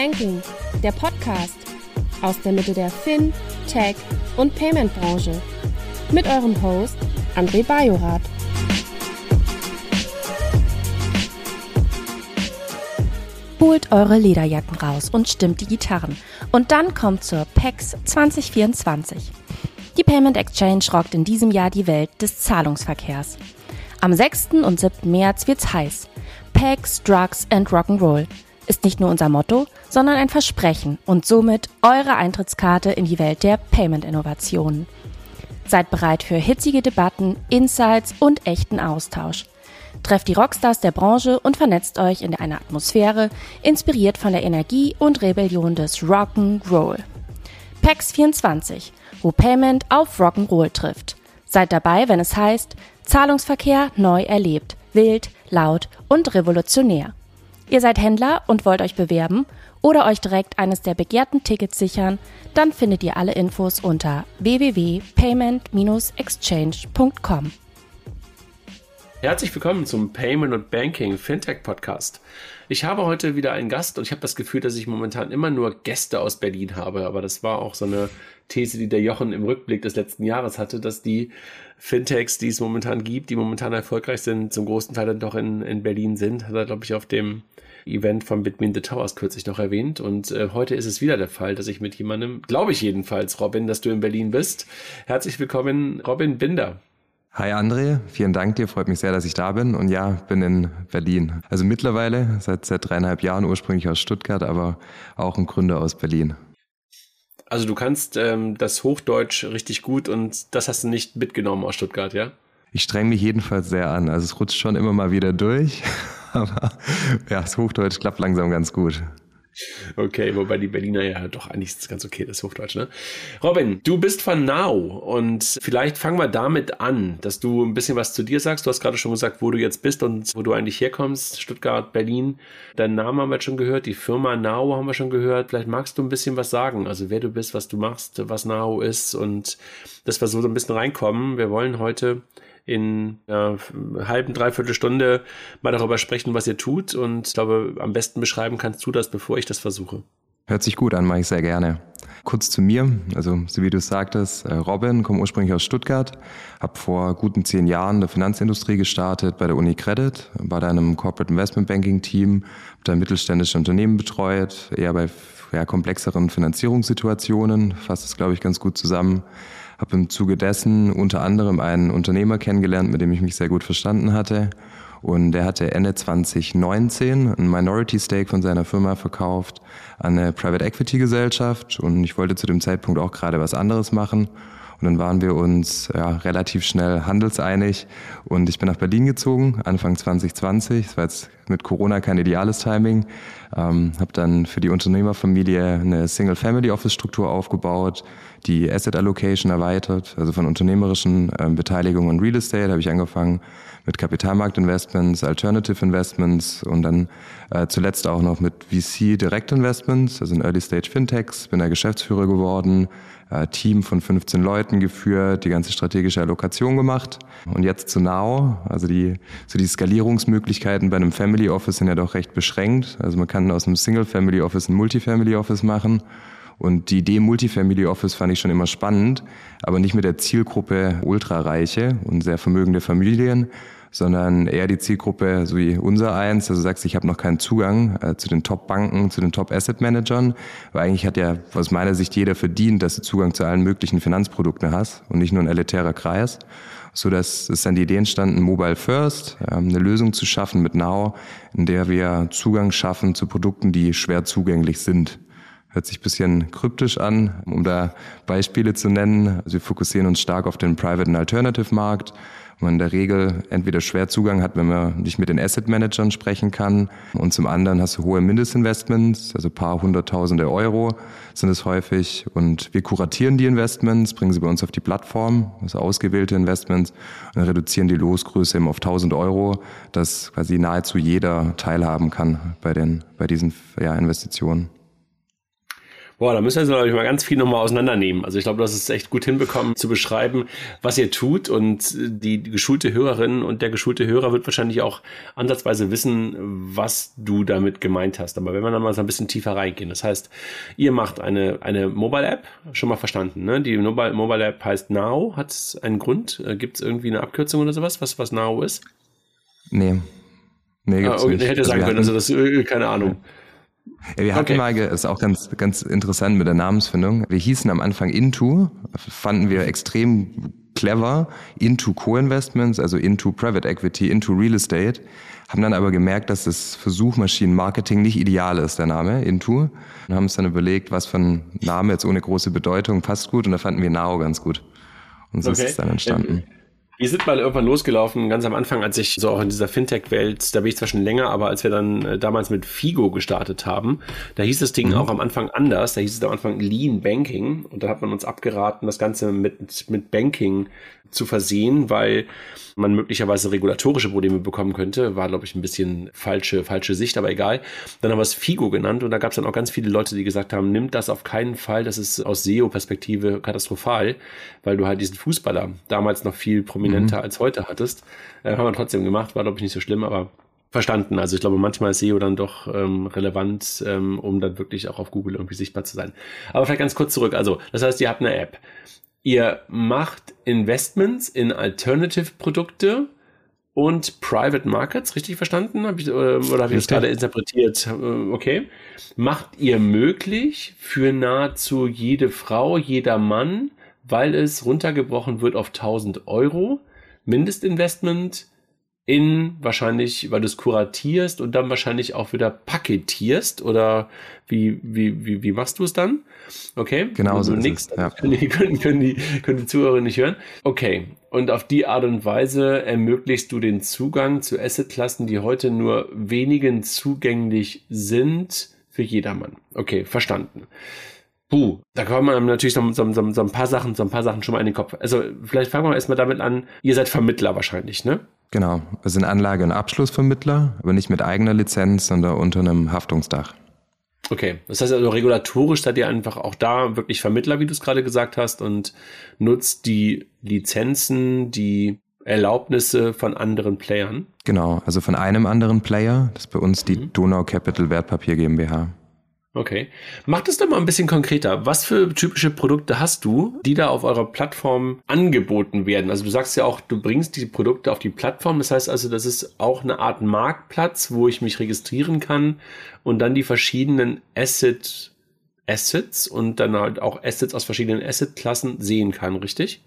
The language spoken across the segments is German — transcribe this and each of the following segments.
Banking, der Podcast aus der Mitte der Fin-, Tech- und Payment-Branche mit eurem Host André Bajorat. Holt eure Lederjacken raus und stimmt die Gitarren. Und dann kommt zur PAX 2024. Die Payment Exchange rockt in diesem Jahr die Welt des Zahlungsverkehrs. Am 6. und 7. März wird's heiß. PAX, Drugs and Rock'n'Roll ist nicht nur unser Motto, sondern ein Versprechen und somit eure Eintrittskarte in die Welt der Payment-Innovationen. Seid bereit für hitzige Debatten, Insights und echten Austausch. Trefft die Rockstars der Branche und vernetzt euch in einer Atmosphäre, inspiriert von der Energie und Rebellion des Rock'n'Roll. PAX 24, wo Payment auf Rock'n'Roll trifft. Seid dabei, wenn es heißt, Zahlungsverkehr neu erlebt, wild, laut und revolutionär. Ihr seid Händler und wollt euch bewerben oder euch direkt eines der begehrten Tickets sichern, dann findet ihr alle Infos unter www.payment-exchange.com. Herzlich willkommen zum Payment und Banking Fintech Podcast. Ich habe heute wieder einen Gast und ich habe das Gefühl, dass ich momentan immer nur Gäste aus Berlin habe, aber das war auch so eine These, die der Jochen im Rückblick des letzten Jahres hatte, dass die Fintechs, die es momentan gibt, die momentan erfolgreich sind, zum großen Teil dann doch in Berlin sind, hat er, glaube ich, auf dem Event von Between the Towers kürzlich noch erwähnt. Und heute ist es wieder der Fall, dass ich mit jemandem, glaube ich jedenfalls, Robin, dass du in Berlin bist. Herzlich willkommen, Robin Binder. Hi André, vielen Dank dir, freut mich sehr, dass ich da bin und ja, bin in Berlin. Also mittlerweile seit 3,5 Jahren, ursprünglich aus Stuttgart, aber auch ein Gründer aus Berlin. Also du kannst das Hochdeutsch richtig gut und das hast du nicht mitgenommen aus Stuttgart, ja? Ich streng mich jedenfalls sehr an, also es rutscht schon immer mal wieder durch, aber ja, das Hochdeutsch klappt langsam ganz gut. Okay, wobei die Berliner ja doch eigentlich ist ganz okay, das Hochdeutsch, ne? Robin, du bist von NAO und vielleicht fangen wir damit an, dass du ein bisschen was zu dir sagst. Du hast gerade schon gesagt, wo du jetzt bist und wo du eigentlich herkommst, Stuttgart, Berlin. Deinen Namen haben wir schon gehört, die Firma NAO haben wir schon gehört. Vielleicht magst du ein bisschen was sagen, also wer du bist, was du machst, was NAO ist und dass wir so ein bisschen reinkommen. Wir wollen heute in einer halben, dreiviertel Stunde mal darüber sprechen, was ihr tut. Und ich glaube, am besten beschreiben kannst du das, bevor ich das versuche. Hört sich gut an, mache ich sehr gerne. Kurz zu mir, also so wie du es sagtest, Robin, komme ursprünglich aus Stuttgart, habe vor guten 10 Jahren in der Finanzindustrie gestartet bei der UniCredit, war da in einem Corporate Investment Banking Team, habe da mittelständische Unternehmen betreut, eher bei komplexeren Finanzierungssituationen, fasst das, glaube ich, ganz gut zusammen. Habe im Zuge dessen unter anderem einen Unternehmer kennengelernt, mit dem ich mich sehr gut verstanden hatte. Und der hatte Ende 2019 ein Minority Stake von seiner Firma verkauft an eine Private Equity Gesellschaft. Und ich wollte zu dem Zeitpunkt auch gerade was anderes machen. Und dann waren wir uns relativ schnell handelseinig und ich bin nach Berlin gezogen, Anfang 2020. Das war jetzt mit Corona kein ideales Timing. Habe dann für die Unternehmerfamilie eine Single-Family-Office-Struktur aufgebaut, die Asset Allocation erweitert, also von unternehmerischen Beteiligungen und Real Estate habe ich angefangen mit Kapitalmarktinvestments, Alternative Investments und dann zuletzt auch noch mit VC Direct Investments, also in Early Stage Fintechs, bin da Geschäftsführer geworden, Team von 15 Leuten geführt, die ganze strategische Allokation gemacht und jetzt zu NAO, also die Skalierungsmöglichkeiten bei einem Family Office sind ja doch recht beschränkt, also man kann aus einem Single Family Office ein Multifamily Office machen. Und die Idee Multifamily Office fand ich schon immer spannend, aber nicht mit der Zielgruppe ultrareiche und sehr vermögende Familien, sondern eher die Zielgruppe, so wie unser eins, also sagst, ich habe noch keinen Zugang zu den Top-Banken, zu den Top-Asset-Managern, weil eigentlich hat ja aus meiner Sicht jeder verdient, dass du Zugang zu allen möglichen Finanzprodukten hast und nicht nur ein elitärer Kreis. So dass es dann die Idee entstanden, Mobile First, eine Lösung zu schaffen mit NAO, in der wir Zugang schaffen zu Produkten, die schwer zugänglich sind. Hört sich ein bisschen kryptisch an, um da Beispiele zu nennen. Also wir fokussieren uns stark auf den Private- und Alternative-Markt, wo man in der Regel entweder schwer Zugang hat, wenn man nicht mit den Asset-Managern sprechen kann. Und zum anderen hast du hohe Mindestinvestments, also ein paar hunderttausende Euro sind es häufig. Und wir kuratieren die Investments, bringen sie bei uns auf die Plattform, also ausgewählte Investments, und reduzieren die Losgröße eben auf 1.000 Euro, dass quasi nahezu jeder teilhaben kann bei diesen Investitionen. Boah, da müssen wir, glaube ich, mal ganz viel nochmal auseinandernehmen. Also ich glaube, das ist echt gut hinbekommen, zu beschreiben, was ihr tut. Und die geschulte Hörerin und der geschulte Hörer wird wahrscheinlich auch ansatzweise wissen, was du damit gemeint hast. Aber wenn wir dann mal so ein bisschen tiefer reingehen. Das heißt, ihr macht eine Mobile-App, schon mal verstanden, ne? Die Mobile-App heißt NAO. Hat es einen Grund? Gibt es irgendwie eine Abkürzung oder sowas, was NAO ist? Nee, gibt's nicht. Hätte sagen können, also das, keine Ahnung. Ja, wir hatten mal, das ist auch ganz, ganz interessant mit der Namensfindung, wir hießen am Anfang Into, fanden wir extrem clever, Into Co-Investments, also Into Private Equity, Into Real Estate, haben dann aber gemerkt, dass das für Suchmaschinenmarketing nicht ideal ist, der Name Into, und haben uns dann überlegt, was für ein Name jetzt ohne große Bedeutung passt gut, und da fanden wir NAO ganz gut. Und so ist es dann entstanden. Wir sind mal irgendwann losgelaufen, ganz am Anfang, als ich so auch in dieser Fintech-Welt, da bin ich zwar schon länger, aber als wir dann damals mit Figo gestartet haben, da hieß das Ding auch am Anfang anders, da hieß es am Anfang Lean Banking, und da hat man uns abgeraten, das Ganze mit Banking zu versehen, weil man möglicherweise regulatorische Probleme bekommen könnte. War, glaube ich, ein bisschen falsche Sicht, aber egal. Dann haben wir es Figo genannt, und da gab es dann auch ganz viele Leute, die gesagt haben, nimmt das auf keinen Fall, das ist aus SEO-Perspektive katastrophal, weil du halt diesen Fußballer damals noch viel prominenter als heute hattest. Haben wir trotzdem gemacht, war, glaube ich, nicht so schlimm, aber verstanden. Also ich glaube, manchmal ist SEO dann doch relevant, um dann wirklich auch auf Google irgendwie sichtbar zu sein. Aber vielleicht ganz kurz zurück. Also, das heißt, ihr habt eine App. Ihr macht Investments in Alternative-Produkte und Private Markets, richtig verstanden? Habe ich das gerade interpretiert? Okay. Macht ihr möglich für nahezu jede Frau, jeder Mann, weil es runtergebrochen wird auf 1.000 Euro, Mindestinvestment in wahrscheinlich, weil du es kuratierst und dann wahrscheinlich auch wieder paketierst, oder wie machst du es dann? Okay, genau so nichts. Ja. Können die Zuhörer nicht hören. Okay, und auf die Art und Weise ermöglichst du den Zugang zu Assetklassen, die heute nur wenigen zugänglich sind, für jedermann. Okay, verstanden. Da kommen man natürlich so ein paar Sachen schon mal in den Kopf. Also vielleicht fangen wir erstmal damit an, ihr seid Vermittler wahrscheinlich, ne? Genau, wir sind Anlage- und Abschlussvermittler, aber nicht mit eigener Lizenz, sondern unter einem Haftungsdach. Okay, das heißt also, regulatorisch seid ihr einfach auch da wirklich Vermittler, wie du es gerade gesagt hast, und nutzt die Lizenzen, die Erlaubnisse von anderen Playern? Genau, also von einem anderen Player, das ist bei uns die Donau Capital Wertpapier GmbH. Okay, mach das doch mal ein bisschen konkreter. Was für typische Produkte hast du, die da auf eurer Plattform angeboten werden? Also du sagst ja auch, du bringst die Produkte auf die Plattform. Das heißt also, das ist auch eine Art Marktplatz, wo ich mich registrieren kann und dann die verschiedenen Assets und dann halt auch Assets aus verschiedenen Assetklassen sehen kann, richtig?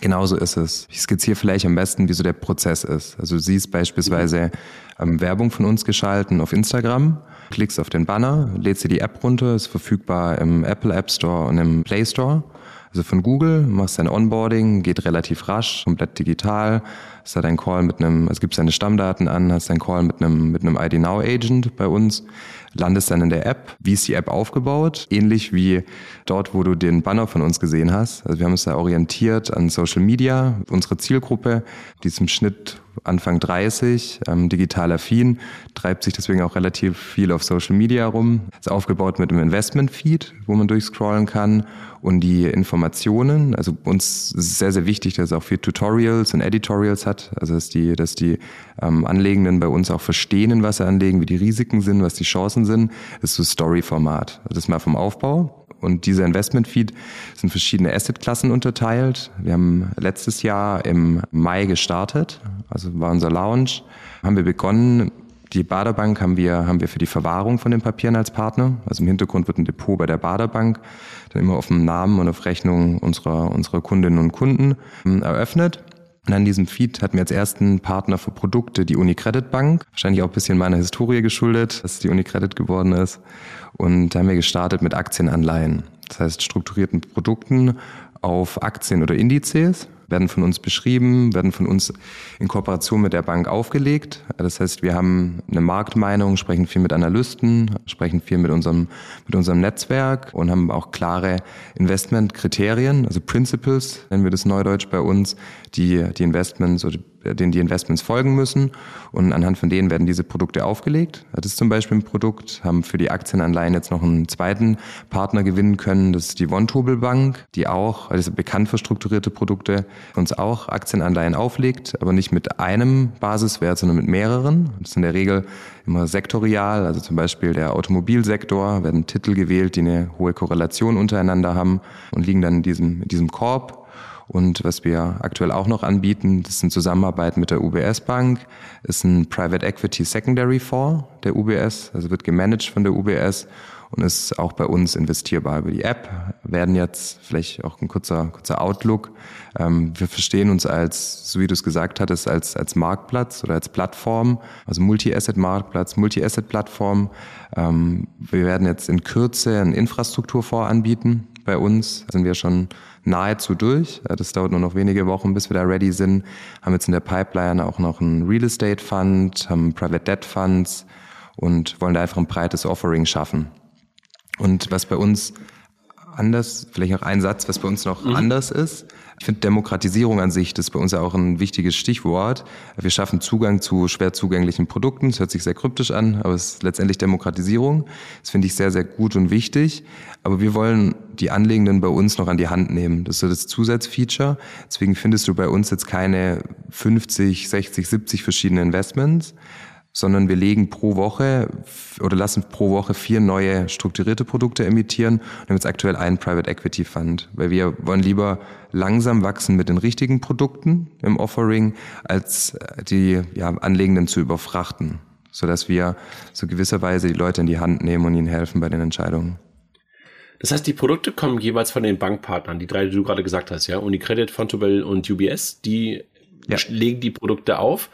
Genauso ist es. Ich skizziere vielleicht am besten, wie so der Prozess ist. Also du siehst beispielsweise Werbung von uns geschalten auf Instagram, klickst auf den Banner, lädst dir die App runter, ist verfügbar im Apple App Store und im Play Store. Also von Google, machst dein Onboarding, geht relativ rasch, komplett digital, hast da dein Call gibst deine Stammdaten an, hast deinen Call mit einem ID Now Agent bei uns, landest dann in der App. Wie ist die App aufgebaut? Ähnlich wie dort, wo du den Banner von uns gesehen hast. Also wir haben uns da orientiert an Social Media, unsere Zielgruppe, die ist im Schnitt Anfang 30, digital affin, treibt sich deswegen auch relativ viel auf Social Media rum. Ist aufgebaut mit einem Investment-Feed, wo man durchscrollen kann, und die Informationen, also uns ist sehr, sehr wichtig, dass es auch viel Tutorials und Editorials hat, also dass die Anlegenden bei uns auch verstehen, was sie anlegen, wie die Risiken sind, was die Chancen sind. Das ist so Story-Format. Das ist mal vom Aufbau. Und dieser Investment-Feed sind verschiedene Asset-Klassen unterteilt. Wir haben letztes Jahr im Mai gestartet, also war unser Launch, haben wir begonnen. Die Baader Bank haben wir für die Verwahrung von den Papieren als Partner. Also im Hintergrund wird ein Depot bei der Baader Bank dann immer auf dem Namen und auf Rechnung unserer Kundinnen und Kunden eröffnet. Und an diesem Feed hatten wir als ersten Partner für Produkte die UniCredit Bank. Wahrscheinlich auch ein bisschen meiner Historie geschuldet, dass die UniCredit geworden ist. Und da haben wir gestartet mit Aktienanleihen. Das heißt, strukturierten Produkten auf Aktien oder Indizes, werden von uns beschrieben, werden von uns in Kooperation mit der Bank aufgelegt. Das heißt, wir haben eine Marktmeinung, sprechen viel mit Analysten, sprechen viel mit unserem Netzwerk und haben auch klare Investmentkriterien, also Principles, nennen wir das neudeutsch bei uns, die Investments oder denen die Investments folgen müssen, und anhand von denen werden diese Produkte aufgelegt. Das ist zum Beispiel ein Produkt, haben für die Aktienanleihen jetzt noch einen zweiten Partner gewinnen können, das ist die Vontobel Bank, die auch, also bekannt für strukturierte Produkte, uns auch Aktienanleihen auflegt, aber nicht mit einem Basiswert, sondern mit mehreren. Das ist in der Regel immer sektorial, also zum Beispiel der Automobilsektor, werden Titel gewählt, die eine hohe Korrelation untereinander haben und liegen dann in diesem Korb. Und was wir aktuell auch noch anbieten, das ist eine Zusammenarbeit mit der UBS Bank, ist ein Private Equity Secondary Fonds der UBS, also wird gemanagt von der UBS und ist auch bei uns investierbar über die App. Werden jetzt vielleicht auch ein kurzer Outlook. Wir verstehen uns als, so wie du es gesagt hattest, als Marktplatz oder als Plattform, also Multi-Asset-Marktplatz, Multi-Asset-Plattform. Wir werden jetzt in Kürze einen Infrastrukturfonds anbieten. Bei uns sind wir schon nahezu durch. Das dauert nur noch wenige Wochen, bis wir da ready sind. Haben jetzt in der Pipeline auch noch einen Real Estate Fund, haben Private Debt Funds und wollen da einfach ein breites Offering schaffen. Und was bei uns anders, vielleicht noch ein Satz, was bei uns noch anders ist. Ich finde, Demokratisierung an sich, das ist bei uns ja auch ein wichtiges Stichwort. Wir schaffen Zugang zu schwer zugänglichen Produkten. Das hört sich sehr kryptisch an, aber es ist letztendlich Demokratisierung. Das finde ich sehr, sehr gut und wichtig. Aber wir wollen die Anlegenden bei uns noch an die Hand nehmen. Das ist so das Zusatzfeature. Deswegen findest du bei uns jetzt keine 50, 60, 70 verschiedene Investments, sondern wir legen pro Woche oder lassen pro Woche 4 neue strukturierte Produkte emittieren und haben jetzt aktuell einen Private Equity Fund, weil wir wollen lieber langsam wachsen mit den richtigen Produkten im Offering, als die Anlegenden zu überfrachten, sodass wir so gewisserweise die Leute in die Hand nehmen und ihnen helfen bei den Entscheidungen. Das heißt, die Produkte kommen jeweils von den Bankpartnern, die 3, die du gerade gesagt hast, ja, UniCredit, Vontobel und UBS, die legen die Produkte auf.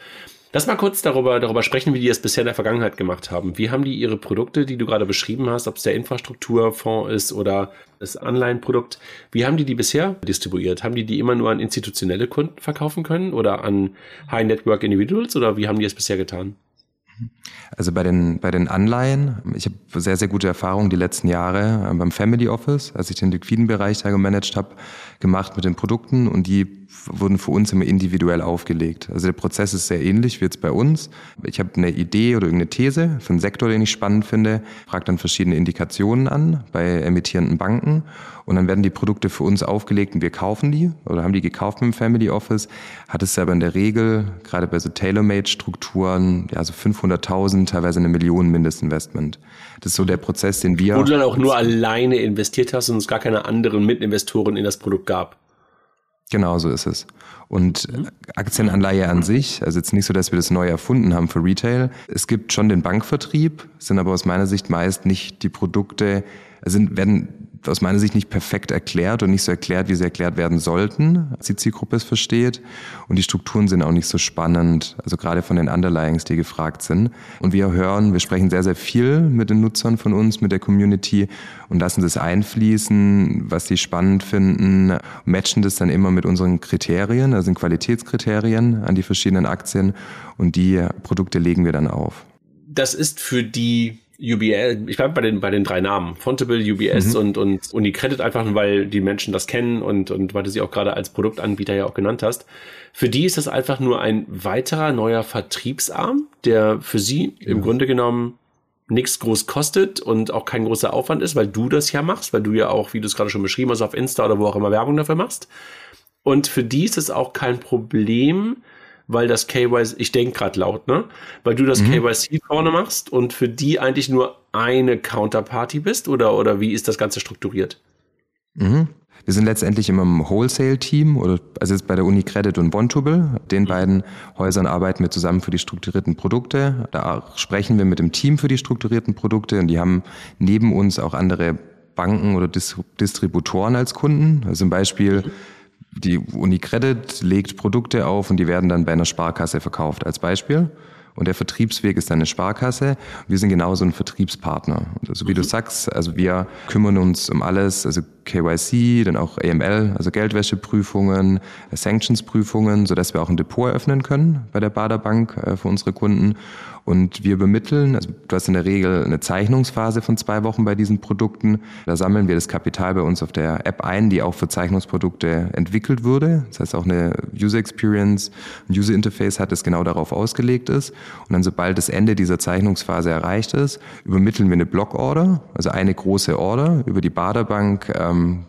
Lass mal kurz darüber sprechen, wie die das bisher in der Vergangenheit gemacht haben. Wie haben die ihre Produkte, die du gerade beschrieben hast, ob es der Infrastrukturfonds ist oder das Anleihenprodukt, wie haben die bisher distribuiert? Haben die immer nur an institutionelle Kunden verkaufen können oder an High Net Worth Individuals oder wie haben die es bisher getan? Also bei den Anleihen, ich habe sehr, sehr gute Erfahrungen die letzten Jahre beim Family Office, als ich den liquiden Bereich da gemanagt habe, gemacht mit den Produkten und die wurden für uns immer individuell aufgelegt. Also der Prozess ist sehr ähnlich wie jetzt bei uns. Ich habe eine Idee oder irgendeine These für einen Sektor, den ich spannend finde, frage dann verschiedene Indikationen an bei emittierenden Banken und dann werden die Produkte für uns aufgelegt und wir kaufen die oder haben die gekauft mit dem Family Office. Hat es aber in der Regel, gerade bei so Tailor-Made-Strukturen, so 500.000, teilweise 1 Million Mindestinvestment. Das ist so der Prozess, den wir... Wo du dann auch nur alleine investiert hast und es gar keine anderen Mitinvestoren in das Produkt gab. Genau, so ist es. Und Aktienanleihe an sich, also jetzt nicht so, dass wir das neu erfunden haben für Retail. Es gibt schon den Bankvertrieb, sind aber aus meiner Sicht meist nicht die Produkte, werden aus meiner Sicht nicht perfekt erklärt und nicht so erklärt, wie sie erklärt werden sollten, als die Zielgruppe es versteht. Und die Strukturen sind auch nicht so spannend, also gerade von den Underlyings, die gefragt sind. Und wir sprechen sehr, sehr viel mit den Nutzern von uns, mit der Community und lassen das einfließen, was sie spannend finden, matchen das dann immer mit unseren Kriterien, also den Qualitätskriterien an die verschiedenen Aktien und die Produkte legen wir dann auf. Das ist für die UBS, ich bleibe bei den 3 Namen, Vontobel, UBS und UniCredit einfach, weil die Menschen das kennen und weil du sie auch gerade als Produktanbieter ja auch genannt hast. Für die ist das einfach nur ein weiterer neuer Vertriebsarm, der für sie im Grunde genommen nichts groß kostet und auch kein großer Aufwand ist, weil du das ja machst, weil du ja auch, wie du es gerade schon beschrieben hast, auf Insta oder wo auch immer Werbung dafür machst. Und für die ist es auch kein Problem, weil das KYC, ich denke gerade laut, ne? Weil du das KYC vorne machst und für die eigentlich nur eine Counterparty bist oder wie ist das Ganze strukturiert? Wir sind letztendlich immer im Wholesale-Team, also jetzt bei der UniCredit und Vontobel. Den beiden Häusern arbeiten wir zusammen für die strukturierten Produkte. Da sprechen wir mit dem Team für die strukturierten Produkte und die haben neben uns auch andere Banken oder Distributoren als Kunden. Also zum Beispiel die UniCredit legt Produkte auf und die werden dann bei einer Sparkasse verkauft, als Beispiel. Und der Vertriebsweg ist dann eine Sparkasse. Wir sind genauso ein Vertriebspartner. Also wie du sagst, also wir kümmern uns um alles, also KYC, dann auch AML, also Geldwäscheprüfungen, Sanctionsprüfungen, sodass wir auch ein Depot eröffnen können bei der Baader Bank für unsere Kunden. Und wir übermitteln, also du hast in der Regel eine Zeichnungsphase von 2 Wochen bei diesen Produkten. Da sammeln wir das Kapital bei uns auf der App ein, die auch für Zeichnungsprodukte entwickelt wurde. Das heißt auch eine User Experience, ein User Interface hat, das genau darauf ausgelegt ist. Und dann sobald das Ende dieser Zeichnungsphase erreicht ist, übermitteln wir eine Blockorder, also eine große Order über die Baader Bank,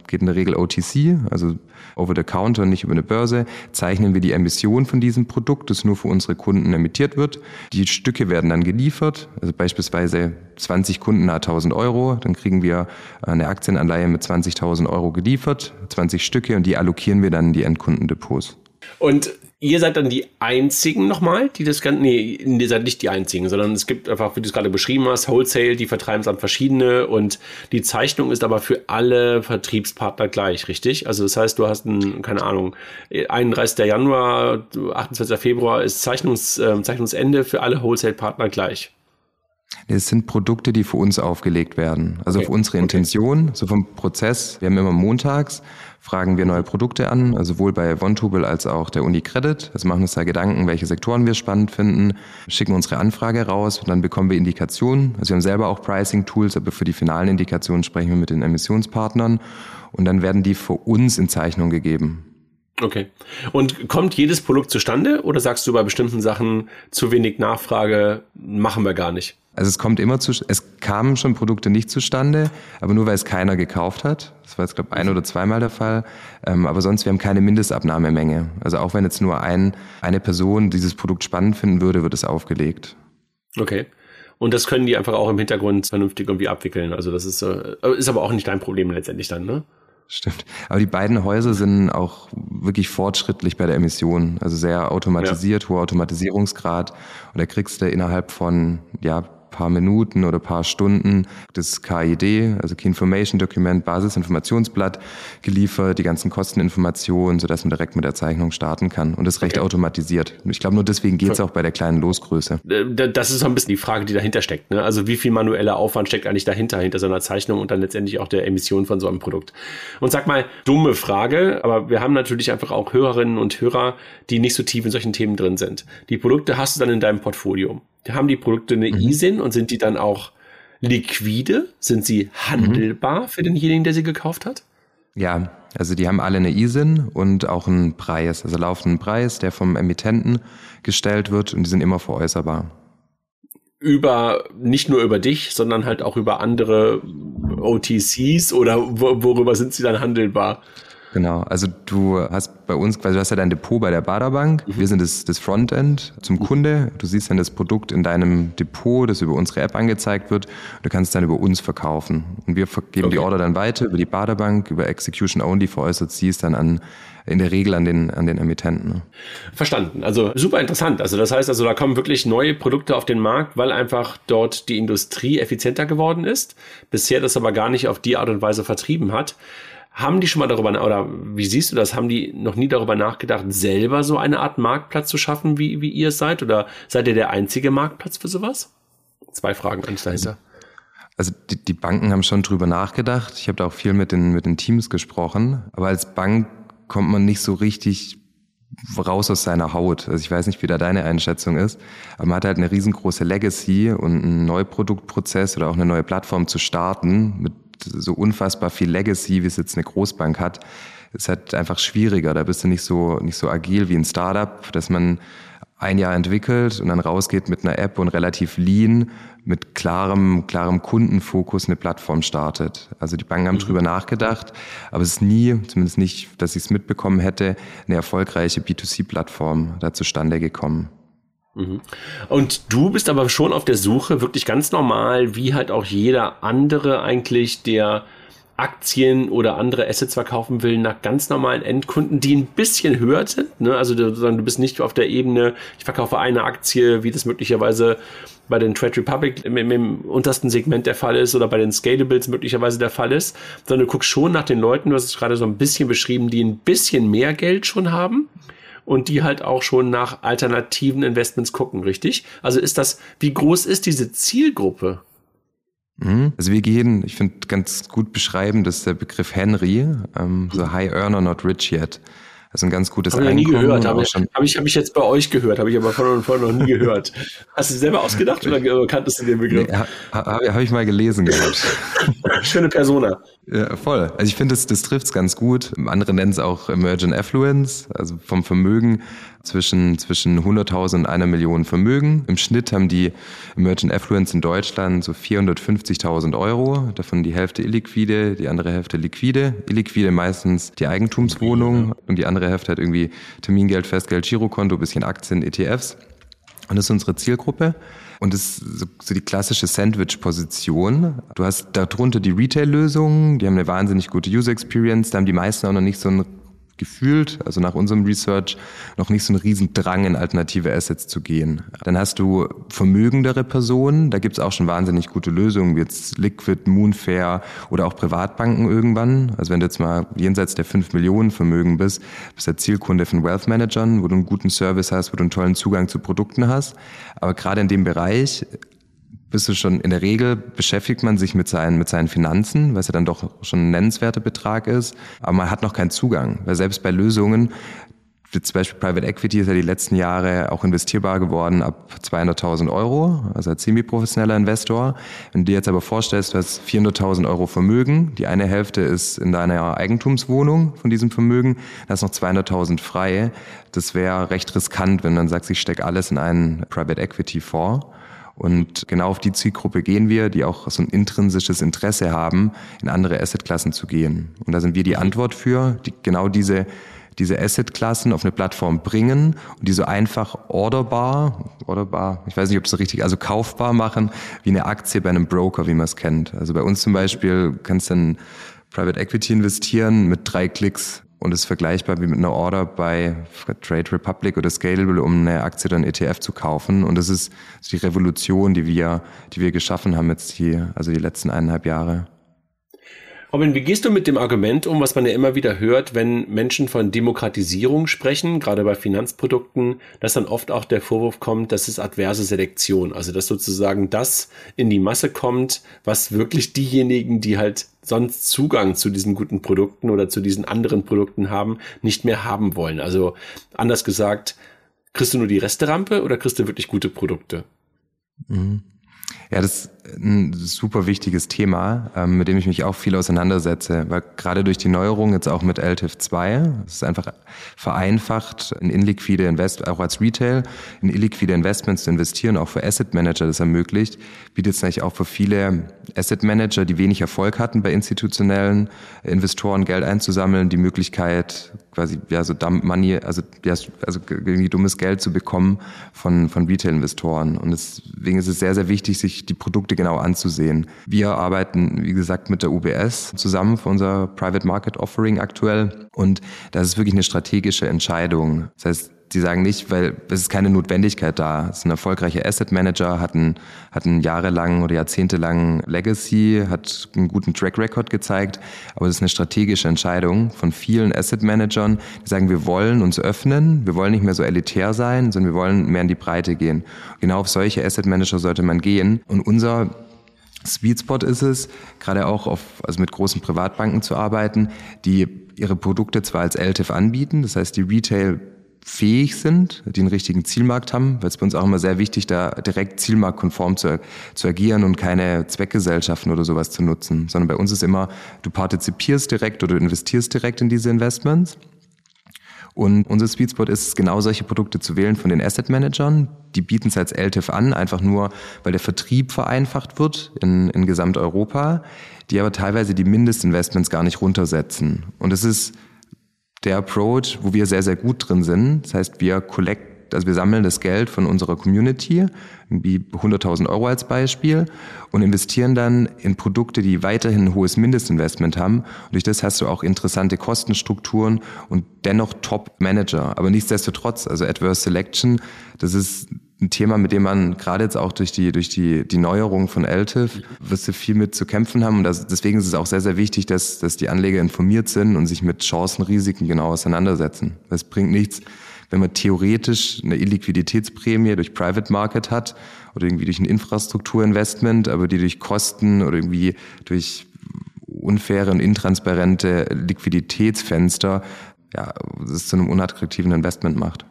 geht in der Regel OTC, also over the counter, nicht über eine Börse, zeichnen wir die Emission von diesem Produkt, das nur für unsere Kunden emittiert wird. Die Stücke werden dann geliefert, also beispielsweise 20 Kunden à 1.000 Euro, dann kriegen wir eine Aktienanleihe mit 20.000 Euro geliefert, 20 Stücke, und die allokieren wir dann in die Endkundendepots. Und ihr seid dann die Einzigen nochmal, die das Ganze, nee, ihr seid nicht die Einzigen, sondern es gibt einfach, wie du es gerade beschrieben hast, Wholesale, die vertreiben es an verschiedene, und die Zeichnung ist aber für alle Vertriebspartner gleich, richtig? Also das heißt, du hast einen, keine Ahnung, 31. Januar, 28. Februar ist Zeichnungsende für alle Wholesale-Partner gleich. Es sind Produkte, die für uns aufgelegt werden. Also okay. Für unsere Intention, so vom Prozess. Wir haben immer montags, fragen wir neue Produkte an, also sowohl bei Vontobel als auch der UniCredit. Also machen uns da Gedanken, welche Sektoren wir spannend finden, schicken unsere Anfrage raus und dann bekommen wir Indikationen. Also wir haben selber auch Pricing-Tools, aber für die finalen Indikationen sprechen wir mit den Emissionspartnern und dann werden die für uns in Zeichnung gegeben. Okay. Und kommt jedes Produkt zustande oder sagst du bei bestimmten Sachen, zu wenig Nachfrage, machen wir gar nicht? Also es kommt immer zu, es kamen schon Produkte nicht zustande, aber nur weil es keiner gekauft hat. Das war jetzt, glaube ich, 1 oder 2 Mal der Fall. Aber sonst, wir haben keine Mindestabnahmemenge. Also auch wenn jetzt nur eine Person dieses Produkt spannend finden würde, wird es aufgelegt. Okay. Und das können die einfach auch im Hintergrund vernünftig irgendwie abwickeln. Also das ist aber auch nicht dein Problem letztendlich dann, ne? Stimmt. Aber die beiden Häuser sind auch wirklich fortschrittlich bei der Emission. Also sehr automatisiert, ja. Hoher Automatisierungsgrad. Und da kriegst du innerhalb von, ja, paar Minuten oder paar Stunden das KID, also Key Information Document, Basisinformationsblatt geliefert, die ganzen Kosteninformationen, sodass man direkt mit der Zeichnung starten kann und das recht automatisiert. Ich glaube, nur deswegen geht es auch bei der kleinen Losgröße. Das ist so ein bisschen die Frage, die dahinter steckt, ne? Also wie viel manueller Aufwand steckt eigentlich dahinter, hinter so einer Zeichnung und dann letztendlich auch der Emission von so einem Produkt. Und sag mal, dumme Frage, aber wir haben natürlich einfach auch Hörerinnen und Hörer, die nicht so tief in solchen Themen drin sind. Die Produkte hast du dann in deinem Portfolio. Haben die Produkte eine ISIN und sind die dann auch liquide? Sind sie handelbar für denjenigen, der sie gekauft hat? Ja, also die haben alle eine ISIN und auch einen Preis, also laufenden Preis, der vom Emittenten gestellt wird, und die sind immer veräußerbar. Nicht nur über dich, sondern halt auch über andere OTCs, oder worüber sind sie dann handelbar? Genau, also du hast bei uns quasi, du hast ja dein Depot bei der Baader Bank, wir sind das Frontend zum Kunde, du siehst dann das Produkt in deinem Depot, das über unsere App angezeigt wird, und du kannst es dann über uns verkaufen. Und wir geben die Order dann weiter über die Baader Bank, über Execution Only veräußert sie es dann in der Regel an den Emittenten. Verstanden, also super interessant. Also das heißt, also da kommen wirklich neue Produkte auf den Markt, weil einfach dort die Industrie effizienter geworden ist, bisher das aber gar nicht auf die Art und Weise vertrieben hat. Haben die schon mal darüber, oder wie siehst du das, haben die noch nie darüber nachgedacht, selber so eine Art Marktplatz zu schaffen, wie ihr seid? Oder seid ihr der einzige Marktplatz für sowas? 2 Fragen dahinter. Also die Banken haben schon drüber nachgedacht. Ich habe da auch viel mit den Teams gesprochen. Aber als Bank kommt man nicht so richtig raus aus seiner Haut. Also ich weiß nicht, wie da deine Einschätzung ist, aber man hat halt eine riesengroße Legacy und einen Neuproduktprozess oder auch eine neue Plattform zu starten mit so unfassbar viel Legacy, wie es jetzt eine Großbank hat, ist halt einfach schwieriger. Da bist du nicht so agil wie ein Startup, dass man 1 Jahr entwickelt und dann rausgeht mit einer App und relativ lean, mit klarem Kundenfokus eine Plattform startet. Also die Banken haben drüber nachgedacht, aber es ist nie, zumindest nicht, dass ich es mitbekommen hätte, eine erfolgreiche B2C-Plattform da zustande gekommen. Und du bist aber schon auf der Suche, wirklich ganz normal, wie halt auch jeder andere eigentlich, der Aktien oder andere Assets verkaufen will, nach ganz normalen Endkunden, die ein bisschen höher sind, ne? Also du bist nicht auf der Ebene, ich verkaufe eine Aktie, wie das möglicherweise bei den Trade Republic im untersten Segment der Fall ist oder bei den Scalables möglicherweise der Fall ist, sondern du guckst schon nach den Leuten, du hast es gerade so ein bisschen beschrieben, die ein bisschen mehr Geld schon haben. Und die halt auch schon nach alternativen Investments gucken, richtig? Also wie groß ist diese Zielgruppe? Also wir gehen, ich finde ganz gut beschreiben, dass der Begriff Henry, so High Earner Not Rich Yet, also ein ganz gutes Einkommen. Habe ich nie gehört, habe ich jetzt bei euch gehört, habe ich aber vorher noch nie gehört. Hast du es selber ausgedacht oder kanntest du den Begriff? Nee, habe ich mal gelesen gehabt. Schöne Persona. Ja, voll. Also ich finde, das trifft es ganz gut. Andere nennen es auch Emergent Affluence, also vom Vermögen zwischen 100.000 und 1 Million Vermögen. Im Schnitt haben die Emergent Affluence in Deutschland so 450.000 Euro, davon die Hälfte illiquide, die andere Hälfte liquide. Illiquide meistens die Eigentumswohnung und die andere Hälfte hat irgendwie Termingeld, Festgeld, Girokonto, bisschen Aktien, ETFs. Und das ist unsere Zielgruppe. Und das ist so die klassische Sandwich-Position. Du hast darunter die Retail-Lösungen, die haben eine wahnsinnig gute User-Experience, da haben die meisten auch noch nicht so ein gefühlt, also nach unserem Research, noch nicht so einen riesen Drang in alternative Assets zu gehen. Dann hast du vermögendere Personen, da gibt's auch schon wahnsinnig gute Lösungen, wie jetzt Liquid, Moonfair oder auch Privatbanken irgendwann. Also wenn du jetzt mal jenseits der 5 Millionen Vermögen bist, bist der Zielkunde von Wealth Managern, wo du einen guten Service hast, wo du einen tollen Zugang zu Produkten hast. Aber gerade in dem Bereich bist du schon, in der Regel beschäftigt man sich mit seinen Finanzen, was ja dann doch schon ein nennenswerter Betrag ist, aber man hat noch keinen Zugang, weil selbst bei Lösungen, wie zum Beispiel Private Equity ist ja die letzten Jahre auch investierbar geworden ab 200.000 Euro, also als semi-professioneller Investor. Wenn du dir jetzt aber vorstellst, du hast 400.000 Euro Vermögen, die eine Hälfte ist in deiner Eigentumswohnung von diesem Vermögen, da hast noch 200.000 frei. Das wäre recht riskant, wenn du dann sagst, ich stecke alles in einen Private Equity Fonds. Und genau auf die Zielgruppe gehen wir, die auch so ein intrinsisches Interesse haben, in andere Assetklassen zu gehen. Und da sind wir die Antwort für, die genau diese Assetklassen auf eine Plattform bringen und die so einfach orderbar, ich weiß nicht, ob es richtig, also kaufbar machen, wie eine Aktie bei einem Broker, wie man es kennt. Also bei uns zum Beispiel kannst du in Private Equity investieren mit 3 Klicks. Und ist vergleichbar wie mit einer Order bei Trade Republic oder Scalable, um eine Aktie oder einen ETF zu kaufen. Und das ist die Revolution, die wir geschaffen haben jetzt hier, also die letzten 1,5 Jahre. Robin, wie gehst du mit dem Argument um, was man ja immer wieder hört, wenn Menschen von Demokratisierung sprechen, gerade bei Finanzprodukten, dass dann oft auch der Vorwurf kommt, das ist adverse Selektion, also dass sozusagen das in die Masse kommt, was wirklich diejenigen, die halt sonst Zugang zu diesen guten Produkten oder zu diesen anderen Produkten haben, nicht mehr haben wollen. Also anders gesagt, kriegst du nur die Resterampe oder kriegst du wirklich gute Produkte? Mhm. Ja, das ist ein super wichtiges Thema, mit dem ich mich auch viel auseinandersetze, weil gerade durch die Neuerung jetzt auch mit LTIF 2, es ist einfach vereinfacht, in illiquide Investments, auch als Retail, in illiquide Investments zu investieren, auch für Asset Manager das ermöglicht, bietet es eigentlich auch für viele Asset Manager, die wenig Erfolg hatten bei institutionellen Investoren, Geld einzusammeln, die Möglichkeit, quasi, ja, so Dump Money, also irgendwie dummes Geld zu bekommen von Retail-Investoren. Und deswegen ist es sehr, sehr wichtig, sich die Produkte genau anzusehen. Wir arbeiten, wie gesagt, mit der UBS zusammen für unser Private Market Offering aktuell. Und das ist wirklich eine strategische Entscheidung. Das heißt, die sagen nicht, weil es ist keine Notwendigkeit da. Es ist ein erfolgreicher Asset Manager, hat einen jahrelangen oder jahrzehntelangen Legacy, hat einen guten Track Record gezeigt. Aber es ist eine strategische Entscheidung von vielen Asset Managern, die sagen, wir wollen uns öffnen, wir wollen nicht mehr so elitär sein, sondern wir wollen mehr in die Breite gehen. Genau auf solche Asset Manager sollte man gehen. Und unser Sweet Spot ist es, gerade auch also mit großen Privatbanken zu arbeiten, die ihre Produkte zwar als LTIF anbieten, das heißt die Retail fähig sind, die einen richtigen Zielmarkt haben, weil es bei uns auch immer sehr wichtig, da direkt zielmarktkonform zu agieren und keine Zweckgesellschaften oder sowas zu nutzen, sondern bei uns ist immer, du partizipierst direkt oder du investierst direkt in diese Investments. Und unser Sweet Spot ist, genau solche Produkte zu wählen von den Asset Managern. Die bieten es als LTIF an, einfach nur, weil der Vertrieb vereinfacht wird in Gesamteuropa, die aber teilweise die Mindestinvestments gar nicht runtersetzen. Und es ist der Approach, wo wir sehr, sehr gut drin sind. Das heißt, wir sammeln das Geld von unserer Community, wie 100.000 Euro als Beispiel, und investieren dann in Produkte, die weiterhin ein hohes Mindestinvestment haben. Und durch das hast du auch interessante Kostenstrukturen und dennoch Top-Manager. Aber nichtsdestotrotz, also Adverse Selection, das ist ein Thema, mit dem man gerade jetzt auch durch die Neuerung von LTIF wirst du viel mit zu kämpfen haben. Und deswegen ist es auch sehr, sehr wichtig, dass die Anleger informiert sind und sich mit Chancen, Risiken genau auseinandersetzen. Es bringt nichts, wenn man theoretisch eine Illiquiditätsprämie durch Private Market hat oder irgendwie durch ein Infrastrukturinvestment, aber die durch Kosten oder irgendwie durch unfaire und intransparente Liquiditätsfenster, ja, es zu einem unattraktiven Investment macht.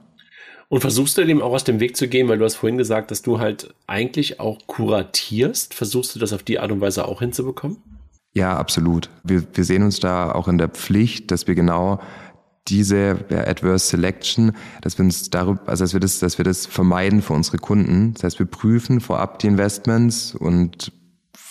Und versuchst du dem auch aus dem Weg zu gehen, weil du hast vorhin gesagt, dass du halt eigentlich auch kuratierst. Versuchst du das auf die Art und Weise auch hinzubekommen? Ja, absolut. Wir sehen uns da auch in der Pflicht, dass wir genau diese Adverse Selection, dass wir uns darüber, also dass wir das vermeiden für unsere Kunden. Das heißt, wir prüfen vorab die Investments und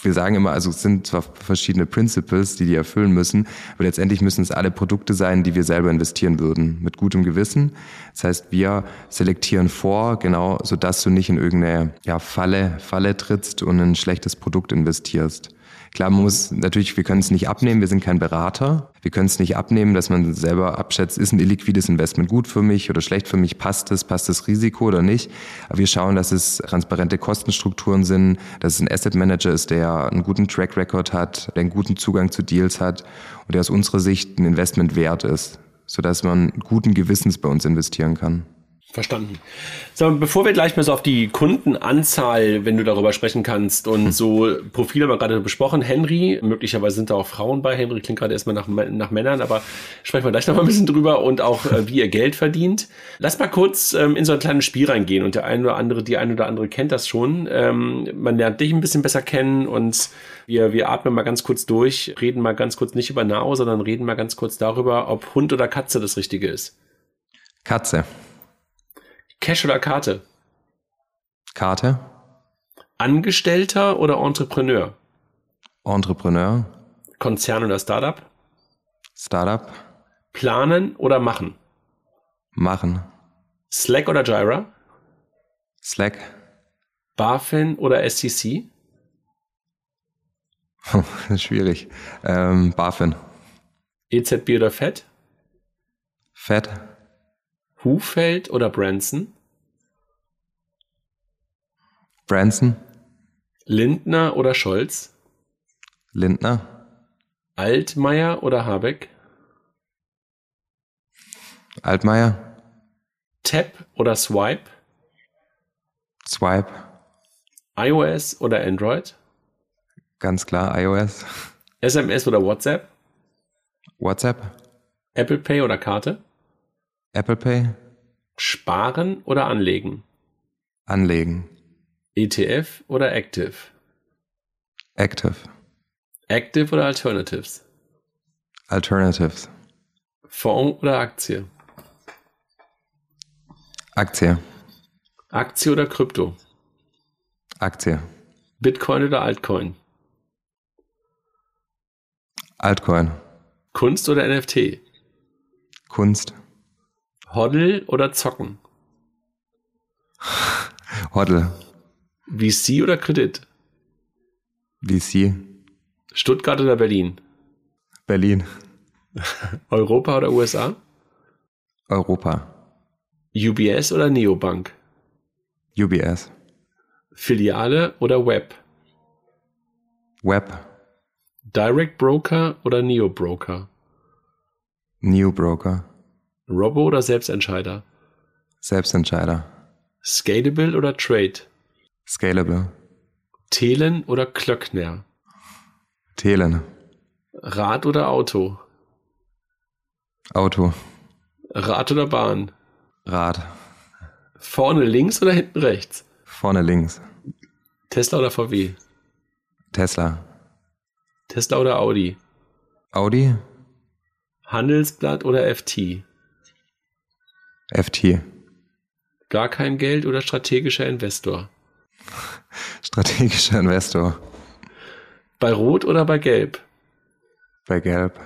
wir sagen immer, also es sind zwar verschiedene Principles, die erfüllen müssen, aber letztendlich müssen es alle Produkte sein, die wir selber investieren würden, mit gutem Gewissen. Das heißt, wir selektieren vor, genau, sodass du nicht in irgendeine Falle trittst und in ein schlechtes Produkt investierst. Klar, man muss natürlich, wir können es nicht abnehmen, wir sind kein Berater. Wir können es nicht abnehmen, dass man selber abschätzt, ist ein illiquides Investment gut für mich oder schlecht für mich, passt das Risiko oder nicht. Aber wir schauen, dass es transparente Kostenstrukturen sind, dass es ein Asset Manager ist, der einen guten Track Record hat, der einen guten Zugang zu Deals hat und der aus unserer Sicht ein Investment wert ist, sodass man guten Gewissens bei uns investieren kann. Verstanden. So, bevor wir gleich mal so auf die Kundenanzahl, wenn du darüber sprechen kannst, und so Profile haben wir gerade besprochen, Henry, möglicherweise sind da auch Frauen bei, Henry klingt gerade erstmal nach Männern, aber sprechen wir gleich nochmal ein bisschen drüber und auch, wie ihr Geld verdient. Lass mal kurz in so ein kleines Spiel reingehen und die ein oder andere kennt das schon. Man lernt dich ein bisschen besser kennen und wir atmen mal ganz kurz durch, reden mal ganz kurz nicht über NAO, sondern reden mal ganz kurz darüber, ob Hund oder Katze das Richtige ist. Katze. Cash oder Karte? Karte. Angestellter oder Entrepreneur? Entrepreneur. Konzern oder Startup? Startup. Planen oder machen? Machen. Slack oder Jira? Slack. BaFin oder SEC? Schwierig. BaFin. EZB oder FED? FED. Hufeld oder Branson? Branson. Lindner oder Scholz? Lindner. Altmaier oder Habeck? Altmaier. Tap oder Swipe? Swipe. iOS oder Android? Ganz klar iOS. SMS oder WhatsApp? WhatsApp. Apple Pay oder Karte? Apple Pay. Sparen oder anlegen? Anlegen. ETF oder Active? Active. Active oder Alternatives? Alternatives. Fonds oder Aktie? Aktie. Aktie oder Krypto? Aktie. Bitcoin oder Altcoin? Altcoin. Kunst oder NFT? Kunst. Hodl oder zocken? Hodl. VC oder Kredit? VC. Stuttgart oder Berlin? Berlin. Europa oder USA? Europa. UBS oder Neobank? UBS. Filiale oder Web? Web. Direct Broker oder Neo Broker? Neo Broker. Robo oder Selbstentscheider? Selbstentscheider. Scalable oder Trade? Scalable. Thelen oder Klöckner? Thelen. Rad oder Auto? Auto. Rad oder Bahn? Rad. Vorne links oder hinten rechts? Vorne links. Tesla oder VW? Tesla. Tesla oder Audi? Audi. Handelsblatt oder FT? FT. Gar kein Geld oder strategischer Investor? Strategischer Investor. Bei Rot oder bei Gelb? Bei Gelb.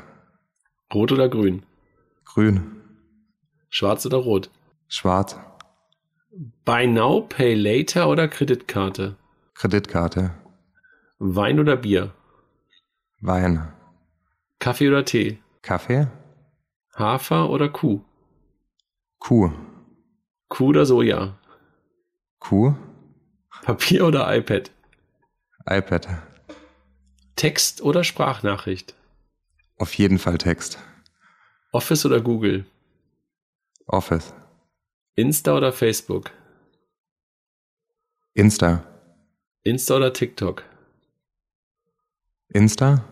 Rot oder Grün? Grün. Schwarz oder Rot? Schwarz. Buy Now, Pay Later oder Kreditkarte? Kreditkarte. Wein oder Bier? Wein. Kaffee oder Tee? Kaffee. Hafer oder Kuh? Kuh. Kuh oder Soja? Kuh. Papier oder iPad? iPad. Text oder Sprachnachricht? Auf jeden Fall Text. Office oder Google? Office. Insta oder Facebook? Insta. Insta oder TikTok? Insta.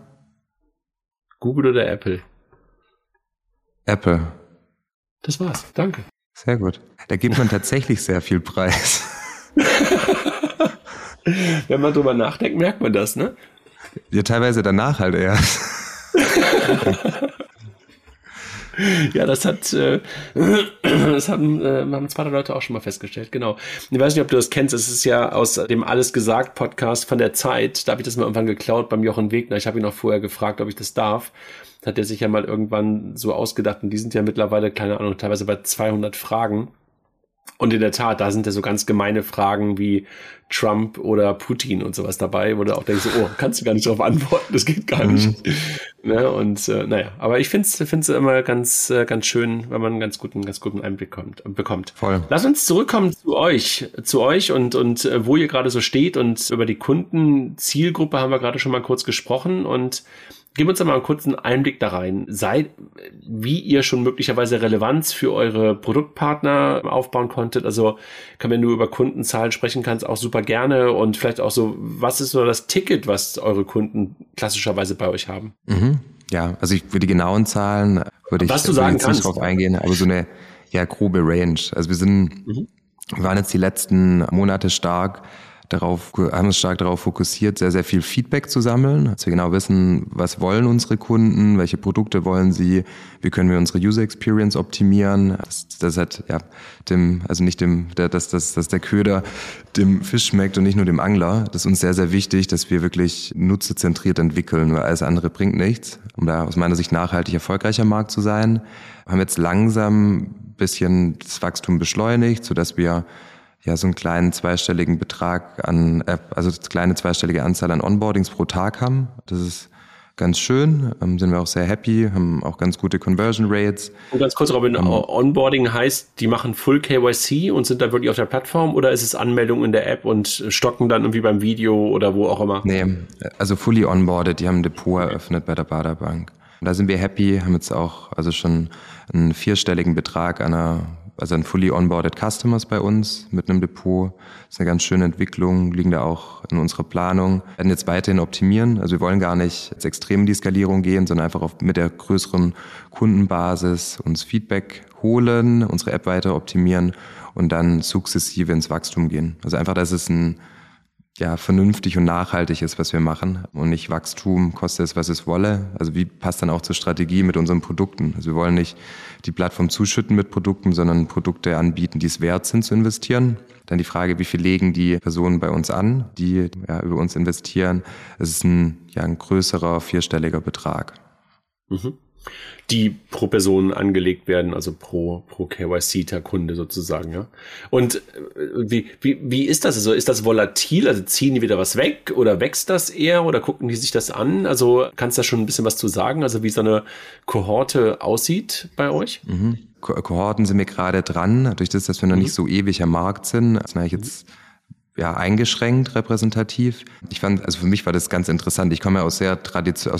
Google oder Apple? Apple. Das war's, danke. Sehr gut. Da gibt man tatsächlich sehr viel Preis. Wenn man drüber nachdenkt, merkt man das, ne? Ja, teilweise danach halt erst. Ja, das haben zwei Leute auch schon mal festgestellt, genau. Ich weiß nicht, ob du das kennst, es ist ja aus dem Alles-Gesagt-Podcast von der Zeit, da habe ich das mal irgendwann geklaut beim Jochen Wegner, ich habe ihn auch vorher gefragt, ob ich das darf, das hat er sich ja mal irgendwann so ausgedacht und die sind ja mittlerweile, keine Ahnung, teilweise bei 200 Fragen. Und in der Tat, da sind ja so ganz gemeine Fragen wie Trump oder Putin und sowas dabei, wo du auch denkst, oh, kannst du gar nicht drauf antworten, das geht gar nicht. Ne? Und naja, aber ich find's immer ganz schön, wenn man einen ganz guten Einblick bekommt. Voll. Lass uns zurückkommen zu euch und wo ihr gerade so steht und über die Kundenzielgruppe haben wir gerade schon mal kurz gesprochen und gib uns doch mal einen kurzen Einblick da rein, wie ihr schon möglicherweise Relevanz für eure Produktpartner aufbauen konntet. Also wenn du über Kundenzahlen sprechen kannst, auch super gerne und vielleicht auch so, was ist so das Ticket, was eure Kunden klassischerweise bei euch haben? Mhm. Ja, also für die genauen Zahlen würde ich nicht drauf eingehen, aber so eine grobe Range. Also wir waren jetzt die letzten Monate haben uns stark darauf fokussiert, sehr, sehr viel Feedback zu sammeln, dass wir genau wissen, was wollen unsere Kunden, welche Produkte wollen sie, wie können wir unsere User Experience optimieren. Das hat dass der Köder dem Fisch schmeckt und nicht nur dem Angler. Das ist uns sehr, sehr wichtig, dass wir wirklich nutzerzentriert entwickeln, weil alles andere bringt nichts. Um da aus meiner Sicht nachhaltig erfolgreicher am Markt zu sein, haben jetzt langsam ein bisschen das Wachstum beschleunigt, sodass wir so einen kleinen zweistelligen Betrag an, also eine kleine zweistellige Anzahl an Onboardings pro Tag haben. Das ist ganz schön, sind wir auch sehr happy, haben auch ganz gute Conversion Rates. Und ganz kurz, Robin, Onboarding heißt, die machen Full KYC und sind dann wirklich auf der Plattform oder ist es Anmeldung in der App und stocken dann irgendwie beim Video oder wo auch immer? Nee, also fully onboarded, die haben ein Depot eröffnet bei der Baader Bank. Und da sind wir happy, haben jetzt auch also schon einen vierstelligen Betrag an fully onboarded Customers bei uns mit einem Depot. Das ist eine ganz schöne Entwicklung, liegen da auch in unserer Planung. Wir werden jetzt weiterhin optimieren. Also wir wollen gar nicht jetzt extrem in die Skalierung gehen, sondern einfach mit der größeren Kundenbasis uns Feedback holen, unsere App weiter optimieren und dann sukzessive ins Wachstum gehen. Also einfach, dass es vernünftig und nachhaltig ist, was wir machen und nicht Wachstum, koste es, was es wolle. Also wie passt dann auch zur Strategie mit unseren Produkten? Also wir wollen nicht die Plattform zuschütten mit Produkten, sondern Produkte anbieten, die es wert sind zu investieren. Dann die Frage, wie viel legen die Personen bei uns an, die über uns investieren? Es ist ein größerer, vierstelliger Betrag. Mhm. Die pro Person angelegt werden, also pro KYC-Kunde sozusagen, ja. Und wie ist das? Also ist das volatil? Also ziehen die wieder was weg oder wächst das eher oder gucken die sich das an? Also kannst du da schon ein bisschen was zu sagen? Also wie so eine Kohorte aussieht bei euch? Mhm. Kohorten sind wir gerade dran, durch das, dass wir noch nicht so ewig am Markt sind. Das ist jetzt eingeschränkt repräsentativ. Für mich war das ganz interessant. Ich komme ja aus einer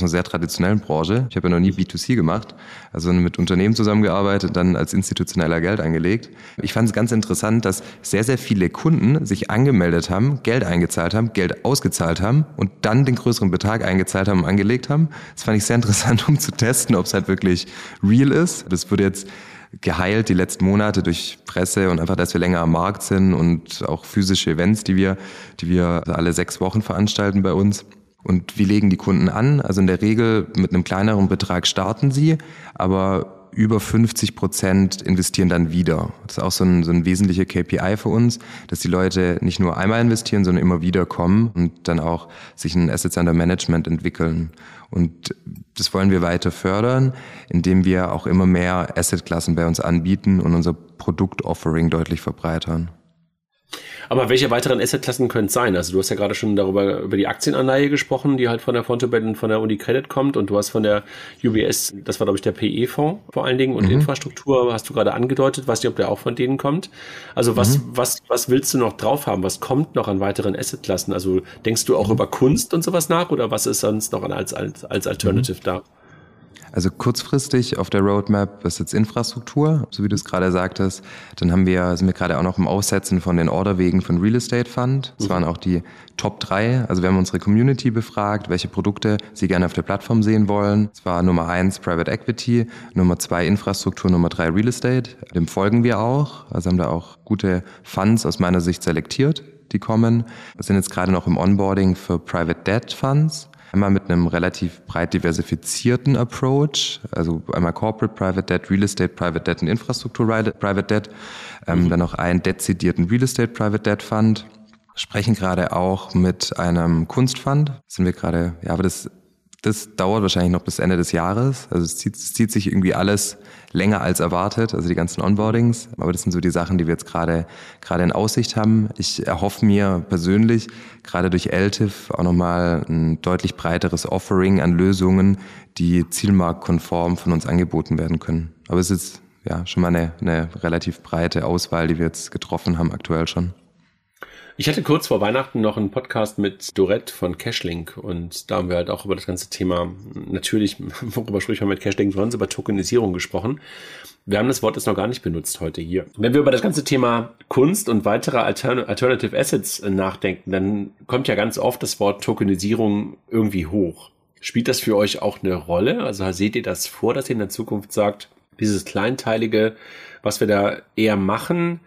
sehr traditionellen Branche. Ich habe ja noch nie B2C gemacht, also mit Unternehmen zusammengearbeitet, dann als institutioneller Geld angelegt. Ich fand es ganz interessant, dass sehr, sehr viele Kunden sich angemeldet haben, Geld eingezahlt haben, Geld ausgezahlt haben und dann den größeren Betrag eingezahlt haben und angelegt haben. Das fand ich sehr interessant, um zu testen, ob es halt wirklich real ist. Das wurde jetzt geheilt die letzten Monate durch Presse und einfach, dass wir länger am Markt sind und auch physische Events, die wir alle 6 Wochen veranstalten bei uns. Und wie legen die Kunden an? Also in der Regel mit einem kleineren Betrag starten sie, aber über 50% investieren dann wieder. Das ist auch so ein wesentlicher KPI für uns, dass die Leute nicht nur einmal investieren, sondern immer wieder kommen und dann auch sich ein Assets under Management entwickeln. Und das wollen wir weiter fördern, indem wir auch immer mehr Assetklassen bei uns anbieten und unser Produktoffering deutlich verbreitern. Aber welche weiteren Assetklassen können es sein? Also du hast ja gerade schon über die Aktienanleihe gesprochen, die halt von der Vontobel und von der UniCredit kommt und du hast von der UBS, das war glaube ich der PE-Fonds vor allen Dingen und Infrastruktur hast du gerade angedeutet, weißt du, ob der auch von denen kommt? Also was willst du noch drauf haben? Was kommt noch an weiteren Assetklassen? Also denkst du auch über Kunst und sowas nach oder was ist sonst noch als Alternative da? Also kurzfristig auf der Roadmap ist jetzt Infrastruktur, so wie du es gerade sagtest. Dann sind wir gerade auch noch im Aussetzen von den Orderwegen von Real Estate Fund. Das waren auch die Top 3. Also wir haben unsere Community befragt, welche Produkte sie gerne auf der Plattform sehen wollen. Es war Nummer 1 Private Equity, Nummer 2 Infrastruktur, Nummer 3 Real Estate. Dem folgen wir auch. Also haben da auch gute Funds aus meiner Sicht selektiert, die kommen. Wir sind jetzt gerade noch im Onboarding für Private Debt Funds. Einmal mit einem relativ breit diversifizierten Approach, also einmal Corporate Private Debt, Real Estate Private Debt und Infrastruktur Private Debt, dann noch einen dezidierten Real Estate Private Debt Fund. Sprechen gerade auch mit einem Kunstfund. Sind wir gerade, ja, aber das dauert wahrscheinlich noch bis Ende des Jahres. Also es zieht sich irgendwie alles länger als erwartet, also die ganzen Onboardings. Aber das sind so die Sachen, die wir jetzt gerade in Aussicht haben. Ich erhoffe mir persönlich gerade durch LTIF auch nochmal ein deutlich breiteres Offering an Lösungen, die zielmarktkonform von uns angeboten werden können. Aber es ist ja schon mal eine relativ breite Auswahl, die wir jetzt getroffen haben aktuell schon. Ich hatte kurz vor Weihnachten noch einen Podcast mit Dorette von Cashlink und da haben wir halt auch über das ganze Thema, natürlich, worüber spricht man mit Cashlink, sonst über Tokenisierung gesprochen. Wir haben das Wort jetzt noch gar nicht benutzt heute hier. Wenn wir über das ganze Thema Kunst und weitere Alternative Assets nachdenken, dann kommt ja ganz oft das Wort Tokenisierung irgendwie hoch. Spielt das für euch auch eine Rolle? Also seht ihr das vor, dass ihr in der Zukunft sagt, dieses Kleinteilige, was wir da eher machen,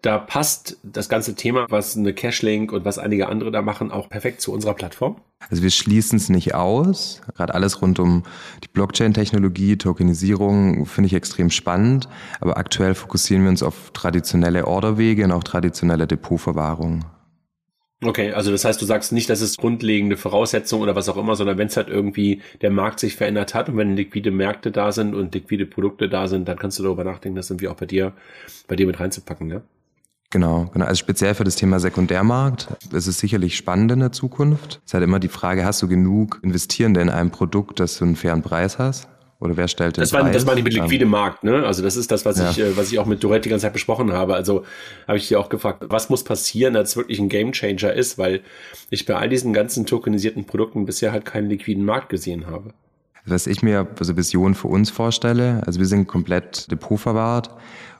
da passt das ganze Thema, was eine Cashlink und was einige andere da machen, auch perfekt zu unserer Plattform? Also wir schließen es nicht aus. Gerade alles rund um die Blockchain-Technologie, Tokenisierung finde ich extrem spannend. Aber aktuell fokussieren wir uns auf traditionelle Orderwege und auch traditionelle Depotverwahrung. Okay, also das heißt, du sagst nicht, dass es grundlegende Voraussetzungen oder was auch immer, sondern wenn es halt irgendwie der Markt sich verändert hat und wenn liquide Märkte da sind und liquide Produkte da sind, dann kannst du darüber nachdenken, das irgendwie auch bei dir mit reinzupacken, ne? Genau. Also speziell für das Thema Sekundärmarkt ist es sicherlich spannend in der Zukunft. Es ist halt immer die Frage, hast du genug Investierende in einem Produkt, dass du einen fairen Preis hast? Oder wer stellt den Preis? Das meine ich mit liquidem Markt, ne? Also das ist das, was ich auch mit Dorette die ganze Zeit besprochen habe. Also habe ich dich auch gefragt, was muss passieren, dass es wirklich ein Gamechanger ist? Weil ich bei all diesen ganzen tokenisierten Produkten bisher halt keinen liquiden Markt gesehen habe. Was ich mir als Vision für uns vorstelle, also wir sind komplett depotverwahrt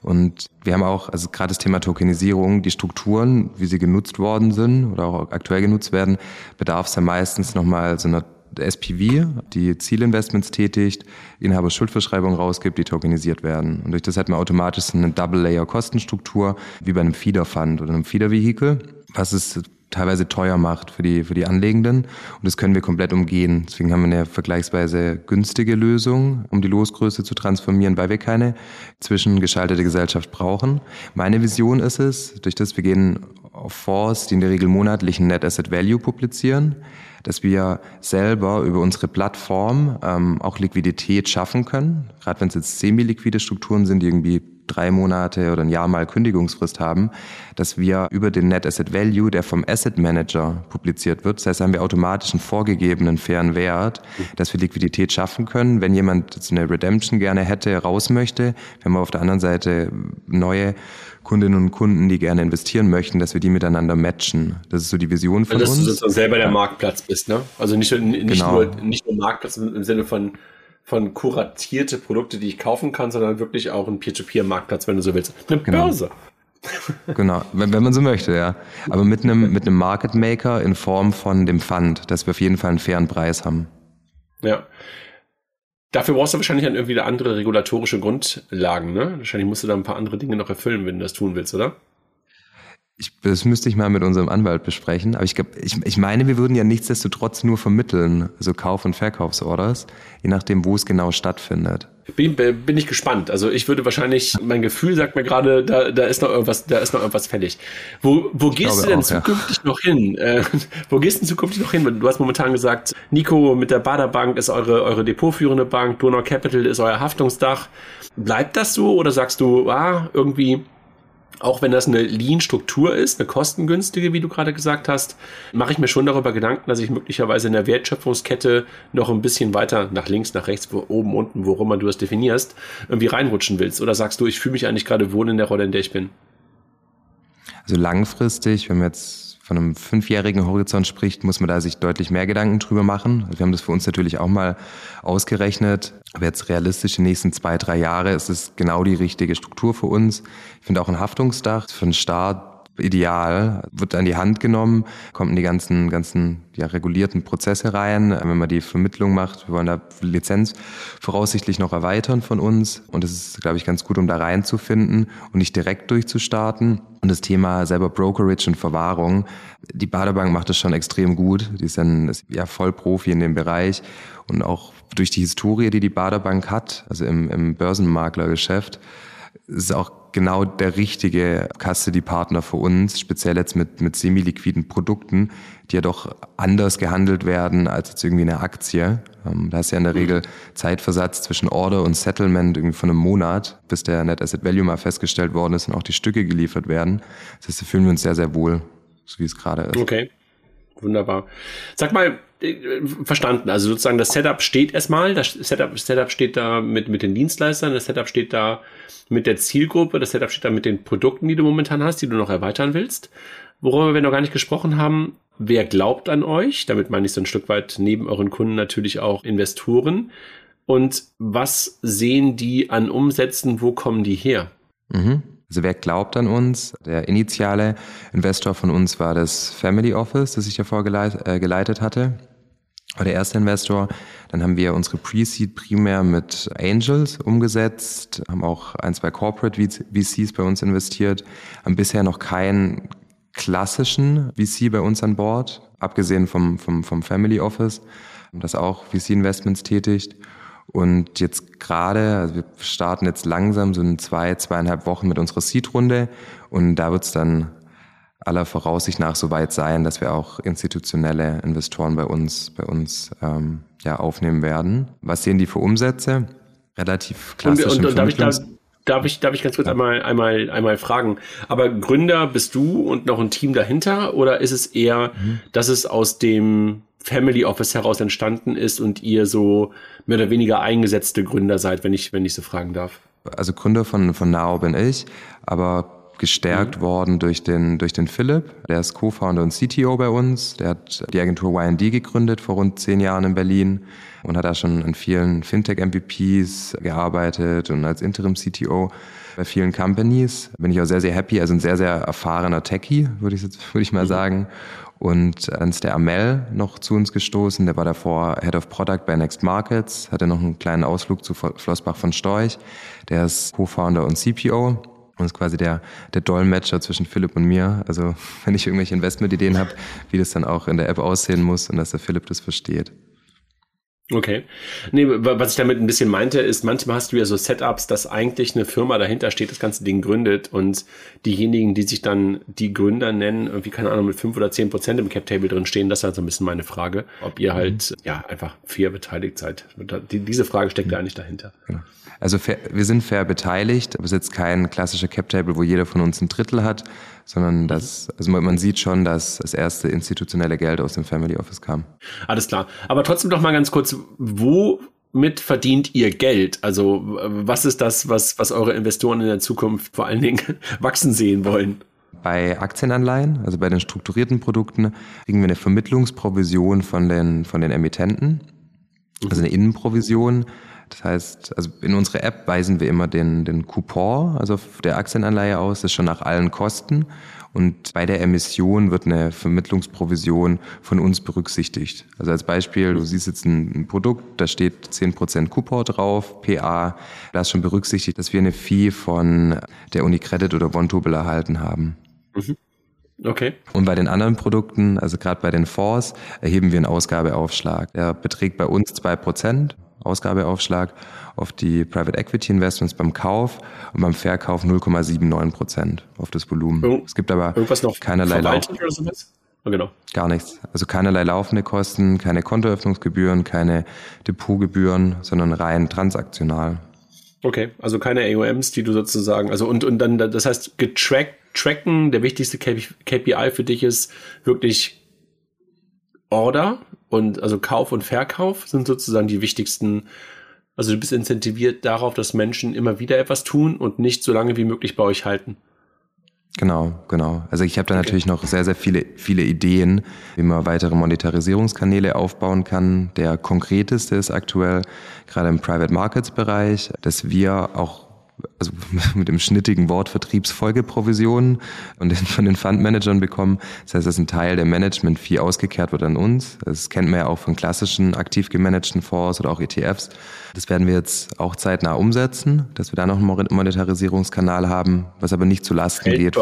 und wir haben auch, also gerade das Thema Tokenisierung, die Strukturen, wie sie genutzt worden sind oder auch aktuell genutzt werden, bedarf es ja meistens nochmal so einer SPV, die Zielinvestments tätigt, Inhaber Schuldverschreibungen rausgibt, die tokenisiert werden. Und durch das hat man automatisch eine Double-Layer-Kostenstruktur, wie bei einem Feeder-Fund oder einem Feeder-Vehikel, was es teilweise teuer macht für die Anlegenden. Und das können wir komplett umgehen. Deswegen haben wir eine vergleichsweise günstige Lösung, um die Losgröße zu transformieren, weil wir keine zwischengeschaltete Gesellschaft brauchen. Meine Vision ist es, durch das wir gehen auf Fonds, die in der Regel monatlichen Net Asset Value publizieren, dass wir selber über unsere Plattform auch Liquidität schaffen können. Gerade wenn es jetzt semi-liquide Strukturen sind, die irgendwie 3 Monate oder ein Jahr mal Kündigungsfrist haben, dass wir über den Net Asset Value, der vom Asset Manager publiziert wird, das heißt, haben wir automatisch einen vorgegebenen fairen Wert, dass wir Liquidität schaffen können. Wenn jemand eine Redemption gerne hätte, raus möchte, wenn wir auf der anderen Seite neue Kundinnen und Kunden, die gerne investieren möchten, dass wir die miteinander matchen. Das ist so die Vision von uns. Dass du sozusagen selber der Marktplatz bist, ne? Also nicht nur Marktplatz im Sinne von kuratierte Produkte, die ich kaufen kann, sondern wirklich auch ein Peer-to-Peer-Marktplatz, wenn du so willst. Eine Börse. Genau, wenn man so möchte, ja. Aber mit einem Market Maker in Form von dem Fund, dass wir auf jeden Fall einen fairen Preis haben. Ja. Dafür brauchst du wahrscheinlich dann irgendwie andere regulatorische Grundlagen, ne? Wahrscheinlich musst du da ein paar andere Dinge noch erfüllen, wenn du das tun willst, oder? Das müsste ich mal mit unserem Anwalt besprechen. Aber ich glaube, ich meine, wir würden ja nichtsdestotrotz nur vermitteln, also Kauf- und Verkaufsorders, je nachdem, wo es genau stattfindet. Bin ich gespannt. Also ich würde wahrscheinlich, mein Gefühl sagt mir gerade, da ist noch irgendwas fällig. Wo gehst du denn zukünftig noch hin? Du hast momentan gesagt, Nico mit der Baader Bank ist eure depotführende Bank, Donau Capital ist euer Haftungsdach. Bleibt das so oder sagst du, irgendwie... Auch wenn das eine Lean-Struktur ist, eine kostengünstige, wie du gerade gesagt hast, mache ich mir schon darüber Gedanken, dass ich möglicherweise in der Wertschöpfungskette noch ein bisschen weiter nach links, nach rechts, oben, unten, wo immer du das definierst, irgendwie reinrutschen willst. Oder sagst du, ich fühle mich eigentlich gerade wohl in der Rolle, in der ich bin? Also langfristig, wenn wir jetzt von einem 5-jährigen Horizont spricht, muss man da sich deutlich mehr Gedanken drüber machen. Also wir haben das für uns natürlich auch mal ausgerechnet. Aber jetzt realistisch die nächsten 2-3 Jahre ist es genau die richtige Struktur für uns. Ich finde auch ein Haftungsdach für den Staat ideal. Wird an die Hand genommen, kommen die ganzen ja, regulierten Prozesse rein. Wenn man die Vermittlung macht, wir wollen da Lizenz voraussichtlich noch erweitern von uns. Und das ist, glaube ich, ganz gut, um da reinzufinden und nicht direkt durchzustarten. Und das Thema selber Brokerage und Verwahrung. Die Baader Bank macht das schon extrem gut. Die ist ja Vollprofi in dem Bereich. Und auch durch die Historie, die Baader Bank hat, also im Börsenmaklergeschäft, ist auch genau der richtige Custody-Partner für uns, speziell jetzt mit semi-liquiden Produkten, die ja doch anders gehandelt werden als jetzt irgendwie eine Aktie. Da ist ja in der Regel Zeitversatz zwischen Order und Settlement irgendwie von einem Monat, bis der Net Asset Value mal festgestellt worden ist und auch die Stücke geliefert werden. Das heißt, da fühlen wir uns sehr, sehr wohl, so wie es gerade ist. Okay, wunderbar. Sag mal, verstanden, also sozusagen das Setup steht erstmal, das Setup steht da mit den Dienstleistern, das Setup steht da mit der Zielgruppe, das Setup steht da mit den Produkten, die du momentan hast, die du noch erweitern willst. Worüber wir noch gar nicht gesprochen haben, wer glaubt an euch? Damit meine ich so ein Stück weit neben euren Kunden natürlich auch Investoren. Und was sehen die an Umsätzen, wo kommen die her? Mhm. Also wer glaubt an uns? Der initiale Investor von uns war das Family Office, das ich davor geleitet hatte. War der erste Investor. Dann haben wir unsere Pre-Seed primär mit Angels umgesetzt, haben auch 1-2 Corporate VCs bei uns investiert, haben bisher noch keinen klassischen VC bei uns an Bord, abgesehen vom Family Office, das auch VC-Investments tätigt. Und jetzt gerade, also wir starten jetzt langsam so in 2-2,5 Wochen mit unserer Seed-Runde und da wird es dann aller Voraussicht nach soweit sein, dass wir auch institutionelle Investoren bei uns aufnehmen werden. Was sehen die für Umsätze? Relativ klassisch. Und darf ich ganz kurz einmal fragen, aber Gründer bist du und noch ein Team dahinter oder ist es eher, dass es aus dem Family Office heraus entstanden ist und ihr so mehr oder weniger eingesetzte Gründer seid, wenn ich so fragen darf? Also Gründer von NAO bin ich, aber gestärkt worden durch den Philipp, der ist Co-Founder und CTO bei uns. Der hat die Agentur Y&D gegründet vor rund 10 Jahren in Berlin und hat da schon an vielen Fintech-MVPs gearbeitet und als Interim-CTO bei vielen Companies. Bin ich auch sehr, sehr happy, also ein sehr, sehr erfahrener Techie, würde ich mal sagen. Und dann ist der Amel noch zu uns gestoßen, der war davor Head of Product bei Next Markets, hatte noch einen kleinen Ausflug zu Flossbach von Storch, der ist Co-Founder und CPO und ist quasi der Dolmetscher zwischen Philipp und mir. Also wenn ich irgendwelche Investmentideen habe, wie das dann auch in der App aussehen muss und dass der Philipp das versteht. Okay. Nee, was ich damit ein bisschen meinte, ist, manchmal hast du ja so Setups, dass eigentlich eine Firma dahinter steht, das ganze Ding gründet und diejenigen, die sich dann die Gründer nennen, irgendwie, keine Ahnung, mit 5 oder 10% im Cap-Table drin stehen, das ist halt so ein bisschen meine Frage, ob ihr halt, einfach fair beteiligt seid. Diese Frage steckt ja eigentlich dahinter. Genau. Also wir sind fair beteiligt, aber es ist jetzt kein klassischer Cap-Table, wo jeder von uns ein Drittel hat, sondern man sieht schon, dass das erste institutionelle Geld aus dem Family Office kam. Alles klar. Aber trotzdem noch mal ganz kurz, womit verdient ihr Geld? Also was ist das, was eure Investoren in der Zukunft vor allen Dingen wachsen sehen wollen? Bei Aktienanleihen, also bei den strukturierten Produkten, kriegen wir eine Vermittlungsprovision von den Emittenten, also eine Innenprovision. Das heißt, also in unserer App weisen wir immer den Coupon, also der Aktienanleihe aus, das ist schon nach allen Kosten. Und bei der Emission wird eine Vermittlungsprovision von uns berücksichtigt. Also als Beispiel, du siehst jetzt ein Produkt, da steht 10% Coupon drauf, PA, da ist schon berücksichtigt, dass wir eine Fee von der UniCredit oder Vontobel erhalten haben. Mhm. Okay. Und bei den anderen Produkten, also gerade bei den Fonds, erheben wir einen Ausgabeaufschlag. Der beträgt bei uns 2%. Ausgabeaufschlag auf die Private Equity Investments beim Kauf und beim Verkauf 0,79% auf das Volumen. Es gibt aber keinerlei gar nichts. Also keinerlei laufende Kosten, keine Kontoeröffnungsgebühren, keine Depotgebühren, sondern rein transaktional. Okay, also keine AOMs, die du sozusagen, also und dann, das heißt tracken, der wichtigste KPI für dich ist wirklich Order. Und also Kauf und Verkauf sind sozusagen die wichtigsten, also du bist incentiviert darauf, dass Menschen immer wieder etwas tun und nicht so lange wie möglich bei euch halten. Genau. Also ich habe da natürlich noch sehr viele Ideen, wie man weitere Monetarisierungskanäle aufbauen kann. Der konkreteste ist aktuell gerade im Private Markets Bereich, dass wir auch, also mit dem schnittigen Wort Vertriebsfolgeprovisionen und von den Fundmanagern bekommen. Das heißt, dass ein Teil der Management-Fee ausgekehrt wird an uns. Das kennt man ja auch von klassischen aktiv gemanagten Fonds oder auch ETFs. Das werden wir jetzt auch zeitnah umsetzen, dass wir da noch einen Monetarisierungskanal haben, was aber nicht zu Lasten geht.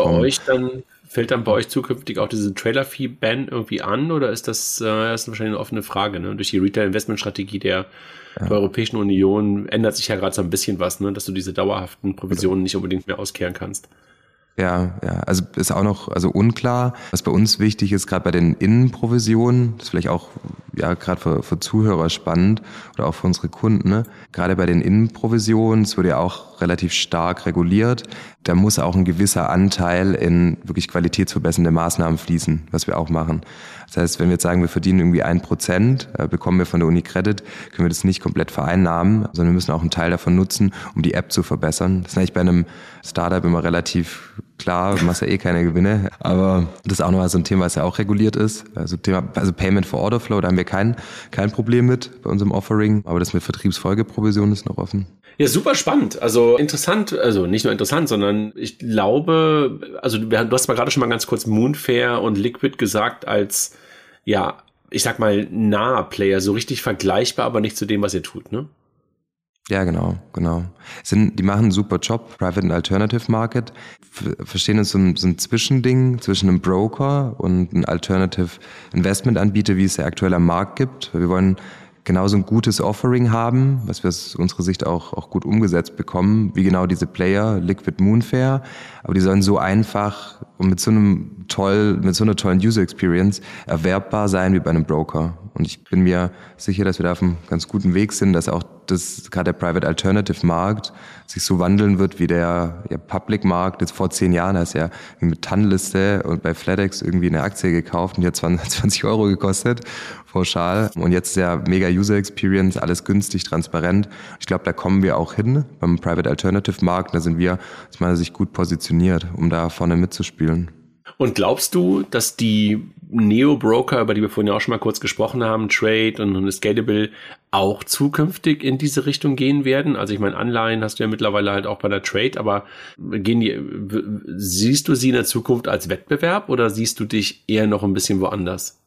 Fällt dann bei euch zukünftig auch diese Trailer-Fee-Ban irgendwie an, oder ist das ist wahrscheinlich eine offene Frage, ne? Durch die Retail-Investment-Strategie der Europäischen Union ändert sich ja gerade so ein bisschen was, ne? Dass du diese dauerhaften Provisionen nicht unbedingt mehr auskehren kannst. Ja, also ist auch noch unklar. Was bei uns wichtig ist, gerade bei den Innenprovisionen, das ist vielleicht auch gerade für Zuhörer spannend oder auch für unsere Kunden, ne? Gerade bei den Innenprovisionen, es wurde ja auch relativ stark reguliert, da muss auch ein gewisser Anteil in wirklich qualitätsverbessernde Maßnahmen fließen, was wir auch machen. Das heißt, wenn wir jetzt sagen, wir verdienen irgendwie 1%, bekommen wir von der UniCredit, können wir das nicht komplett vereinnahmen, sondern wir müssen auch einen Teil davon nutzen, um die App zu verbessern. Das ist eigentlich bei einem Startup immer relativ klar, du machst ja keine Gewinne, aber das ist auch nochmal so ein Thema, was ja auch reguliert ist. Also Thema, Payment for Order Flow, da haben wir kein Problem mit bei unserem Offering, aber das mit Vertriebsfolgeprovision ist noch offen. Ja, super spannend. Also interessant, also nicht nur interessant, sondern ich glaube, also du hast mal gerade schon mal ganz kurz Moonfair und Liquid gesagt als, ich sag mal, nahe Player, so richtig vergleichbar, aber nicht zu dem, was ihr tut, ne? Ja, genau. Die machen einen super Job, Private and Alternative Market, verstehen uns so ein Zwischending zwischen einem Broker und einem Alternative Investment Anbieter, wie es ja aktuell am Markt gibt. Wir wollen genauso ein gutes Offering haben, was wir aus unserer Sicht auch gut umgesetzt bekommen, wie genau diese Player, Liquid, Moonfair, aber die sollen so einfach und mit so einer tollen User Experience erwerbbar sein wie bei einem Broker. Und ich bin mir sicher, dass wir da auf einem ganz guten Weg sind, dass auch dass gerade der Private Alternative Markt sich so wandeln wird wie der Public Markt. Jetzt vor 10 Jahren hast du ja mit Tannenliste und bei FlatEx irgendwie eine Aktie gekauft und die hat 20 € gekostet, pauschal. Und jetzt ist ja mega User Experience, alles günstig, transparent. Ich glaube, da kommen wir auch hin beim Private Alternative Markt. Da sind wir aus meiner Sicht gut positioniert, um da vorne mitzuspielen. Und glaubst du, dass die Neo-Broker, über die wir vorhin ja auch schon mal kurz gesprochen haben, Trade und Scalable, auch zukünftig in diese Richtung gehen werden? Also ich meine, Anleihen hast du ja mittlerweile halt auch bei der Trade, aber siehst du sie in der Zukunft als Wettbewerb oder siehst du dich eher noch ein bisschen woanders?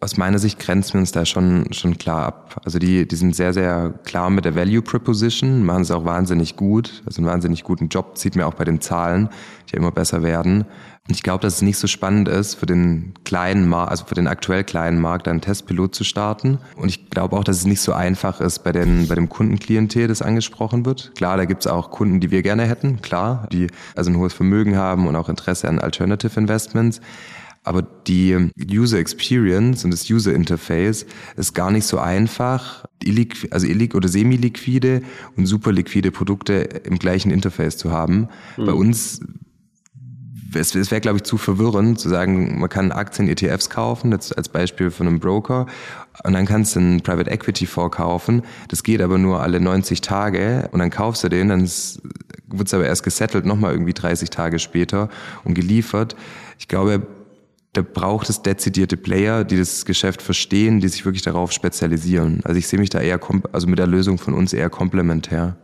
Aus meiner Sicht grenzen wir uns da schon klar ab. Also die sind sehr, sehr klar mit der Value Proposition, machen es auch wahnsinnig gut. Also einen wahnsinnig guten Job, sieht man auch bei den Zahlen, die ja immer besser werden. Und ich glaube, dass es nicht so spannend ist, für den kleinen Markt, also für den aktuell kleinen Markt einen Testpilot zu starten. Und ich glaube auch, dass es nicht so einfach ist bei dem Kundenklientel, das angesprochen wird. Klar, da gibt es auch Kunden, die wir gerne hätten, klar, die also ein hohes Vermögen haben und auch Interesse an Alternative Investments. Aber die User Experience und das User Interface ist gar nicht so einfach, semi-liquide und super liquide Produkte im gleichen Interface zu haben. Bei uns, es wäre, glaube ich, zu verwirrend zu sagen, man kann Aktien, ETFs kaufen, jetzt als Beispiel von einem Broker, und dann kannst du einen Private Equity Fonds kaufen. Das geht aber nur alle 90 Tage und dann kaufst du den, dann wird es aber erst gesettelt, nochmal irgendwie 30 Tage später und geliefert. Ich glaube, da braucht es dezidierte Player, die das Geschäft verstehen, die sich wirklich darauf spezialisieren. Also ich sehe mich da eher mit der Lösung von uns eher komplementär.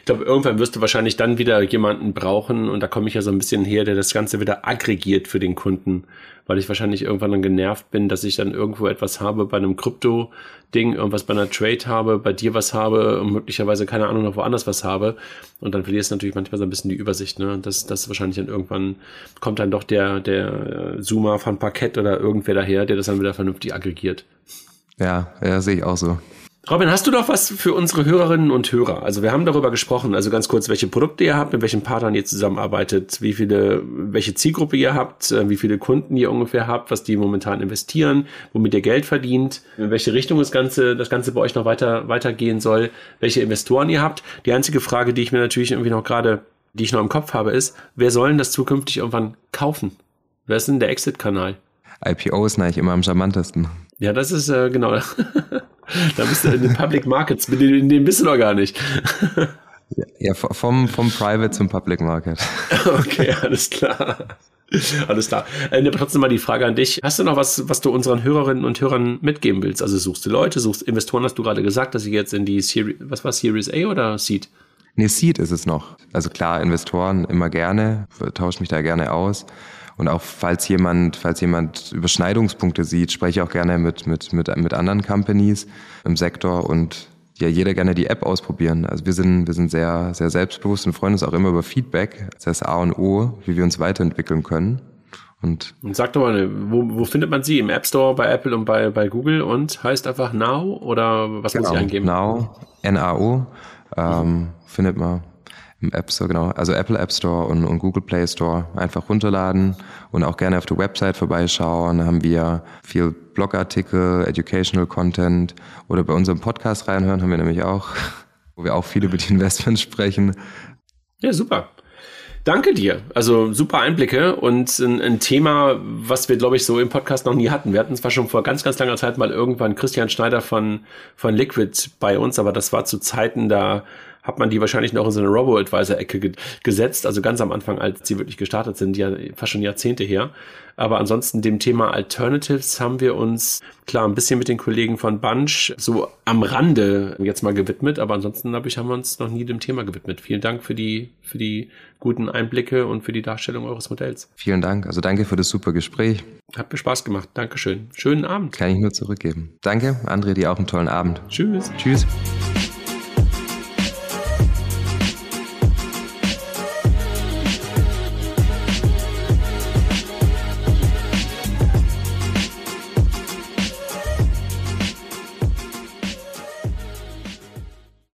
Ich glaube, irgendwann wirst du wahrscheinlich dann wieder jemanden brauchen, und da komme ich ja so ein bisschen her, der das Ganze wieder aggregiert für den Kunden, weil ich wahrscheinlich irgendwann dann genervt bin, dass ich dann irgendwo etwas habe bei einem Krypto-Ding, irgendwas bei einer Trade habe, bei dir was habe und möglicherweise, keine Ahnung, noch woanders was habe, und dann verlierst du natürlich manchmal so ein bisschen die Übersicht, ne? Das wahrscheinlich dann irgendwann kommt dann doch der Zoomer von Parkett oder irgendwer daher, der das dann wieder vernünftig aggregiert. Ja, sehe ich auch so. Robin, hast du doch was für unsere Hörerinnen und Hörer? Also wir haben darüber gesprochen, also ganz kurz, welche Produkte ihr habt, mit welchen Partnern ihr zusammenarbeitet, welche Zielgruppe ihr habt, wie viele Kunden ihr ungefähr habt, was die momentan investieren, womit ihr Geld verdient, in welche Richtung das Ganze bei euch noch weitergehen soll, welche Investoren ihr habt. Die einzige Frage, die ich mir natürlich irgendwie noch gerade, die ich noch im Kopf habe, ist, wer soll denn das zukünftig irgendwann kaufen? Wer ist denn der Exit-Kanal? IPO ist eigentlich immer am charmantesten. Ja, das ist genau. Da bist du in den Public Markets, in denen bist du noch gar nicht. Ja, vom Private zum Public Market. Okay, alles klar. Alles klar. Trotzdem mal die Frage an dich. Hast du noch was, was du unseren Hörerinnen und Hörern mitgeben willst? Also suchst du Leute, suchst Investoren, hast du gerade gesagt, dass sie jetzt in die Series A oder Seed? Nee, Seed ist es noch. Also klar, Investoren immer gerne, tausche mich da gerne aus. Und auch falls jemand Überschneidungspunkte sieht, spreche ich auch gerne mit anderen Companies im Sektor und ja, jeder gerne die App ausprobieren. Also wir sind sehr, sehr selbstbewusst und freuen uns auch immer über Feedback. Das ist das A und O, wie wir uns weiterentwickeln können. Und sag doch mal, wo findet man sie? Im App Store, bei Apple und bei Google und heißt einfach NAO oder was muss ich eingeben? NAO, NAO, findet man im App Store, genau. Also Apple App Store und Google Play Store einfach runterladen und auch gerne auf der Website vorbeischauen. Da haben wir viel Blogartikel, Educational Content oder bei unserem Podcast reinhören, haben wir nämlich auch, wo wir auch viel über die Investments sprechen. Ja, super. Danke dir. Also super Einblicke und ein Thema, was wir, glaube ich, so im Podcast noch nie hatten. Wir hatten zwar schon vor ganz, ganz langer Zeit mal irgendwann Christian Schneider von Liquid bei uns, aber das war zu Zeiten, da hat man die wahrscheinlich noch in so eine Robo-Advisor-Ecke gesetzt, also ganz am Anfang, als sie wirklich gestartet sind, ja fast schon Jahrzehnte her. Aber ansonsten dem Thema Alternatives haben wir uns, klar, ein bisschen mit den Kollegen von Bunch so am Rande jetzt mal gewidmet, aber ansonsten, glaube ich, haben wir uns noch nie dem Thema gewidmet. Vielen Dank für die guten Einblicke und für die Darstellung eures Modells. Vielen Dank, also danke für das super Gespräch. Hat mir Spaß gemacht, Dankeschön. Schönen Abend. Kann ich nur zurückgeben. Danke, André, dir auch einen tollen Abend. Tschüss. Tschüss.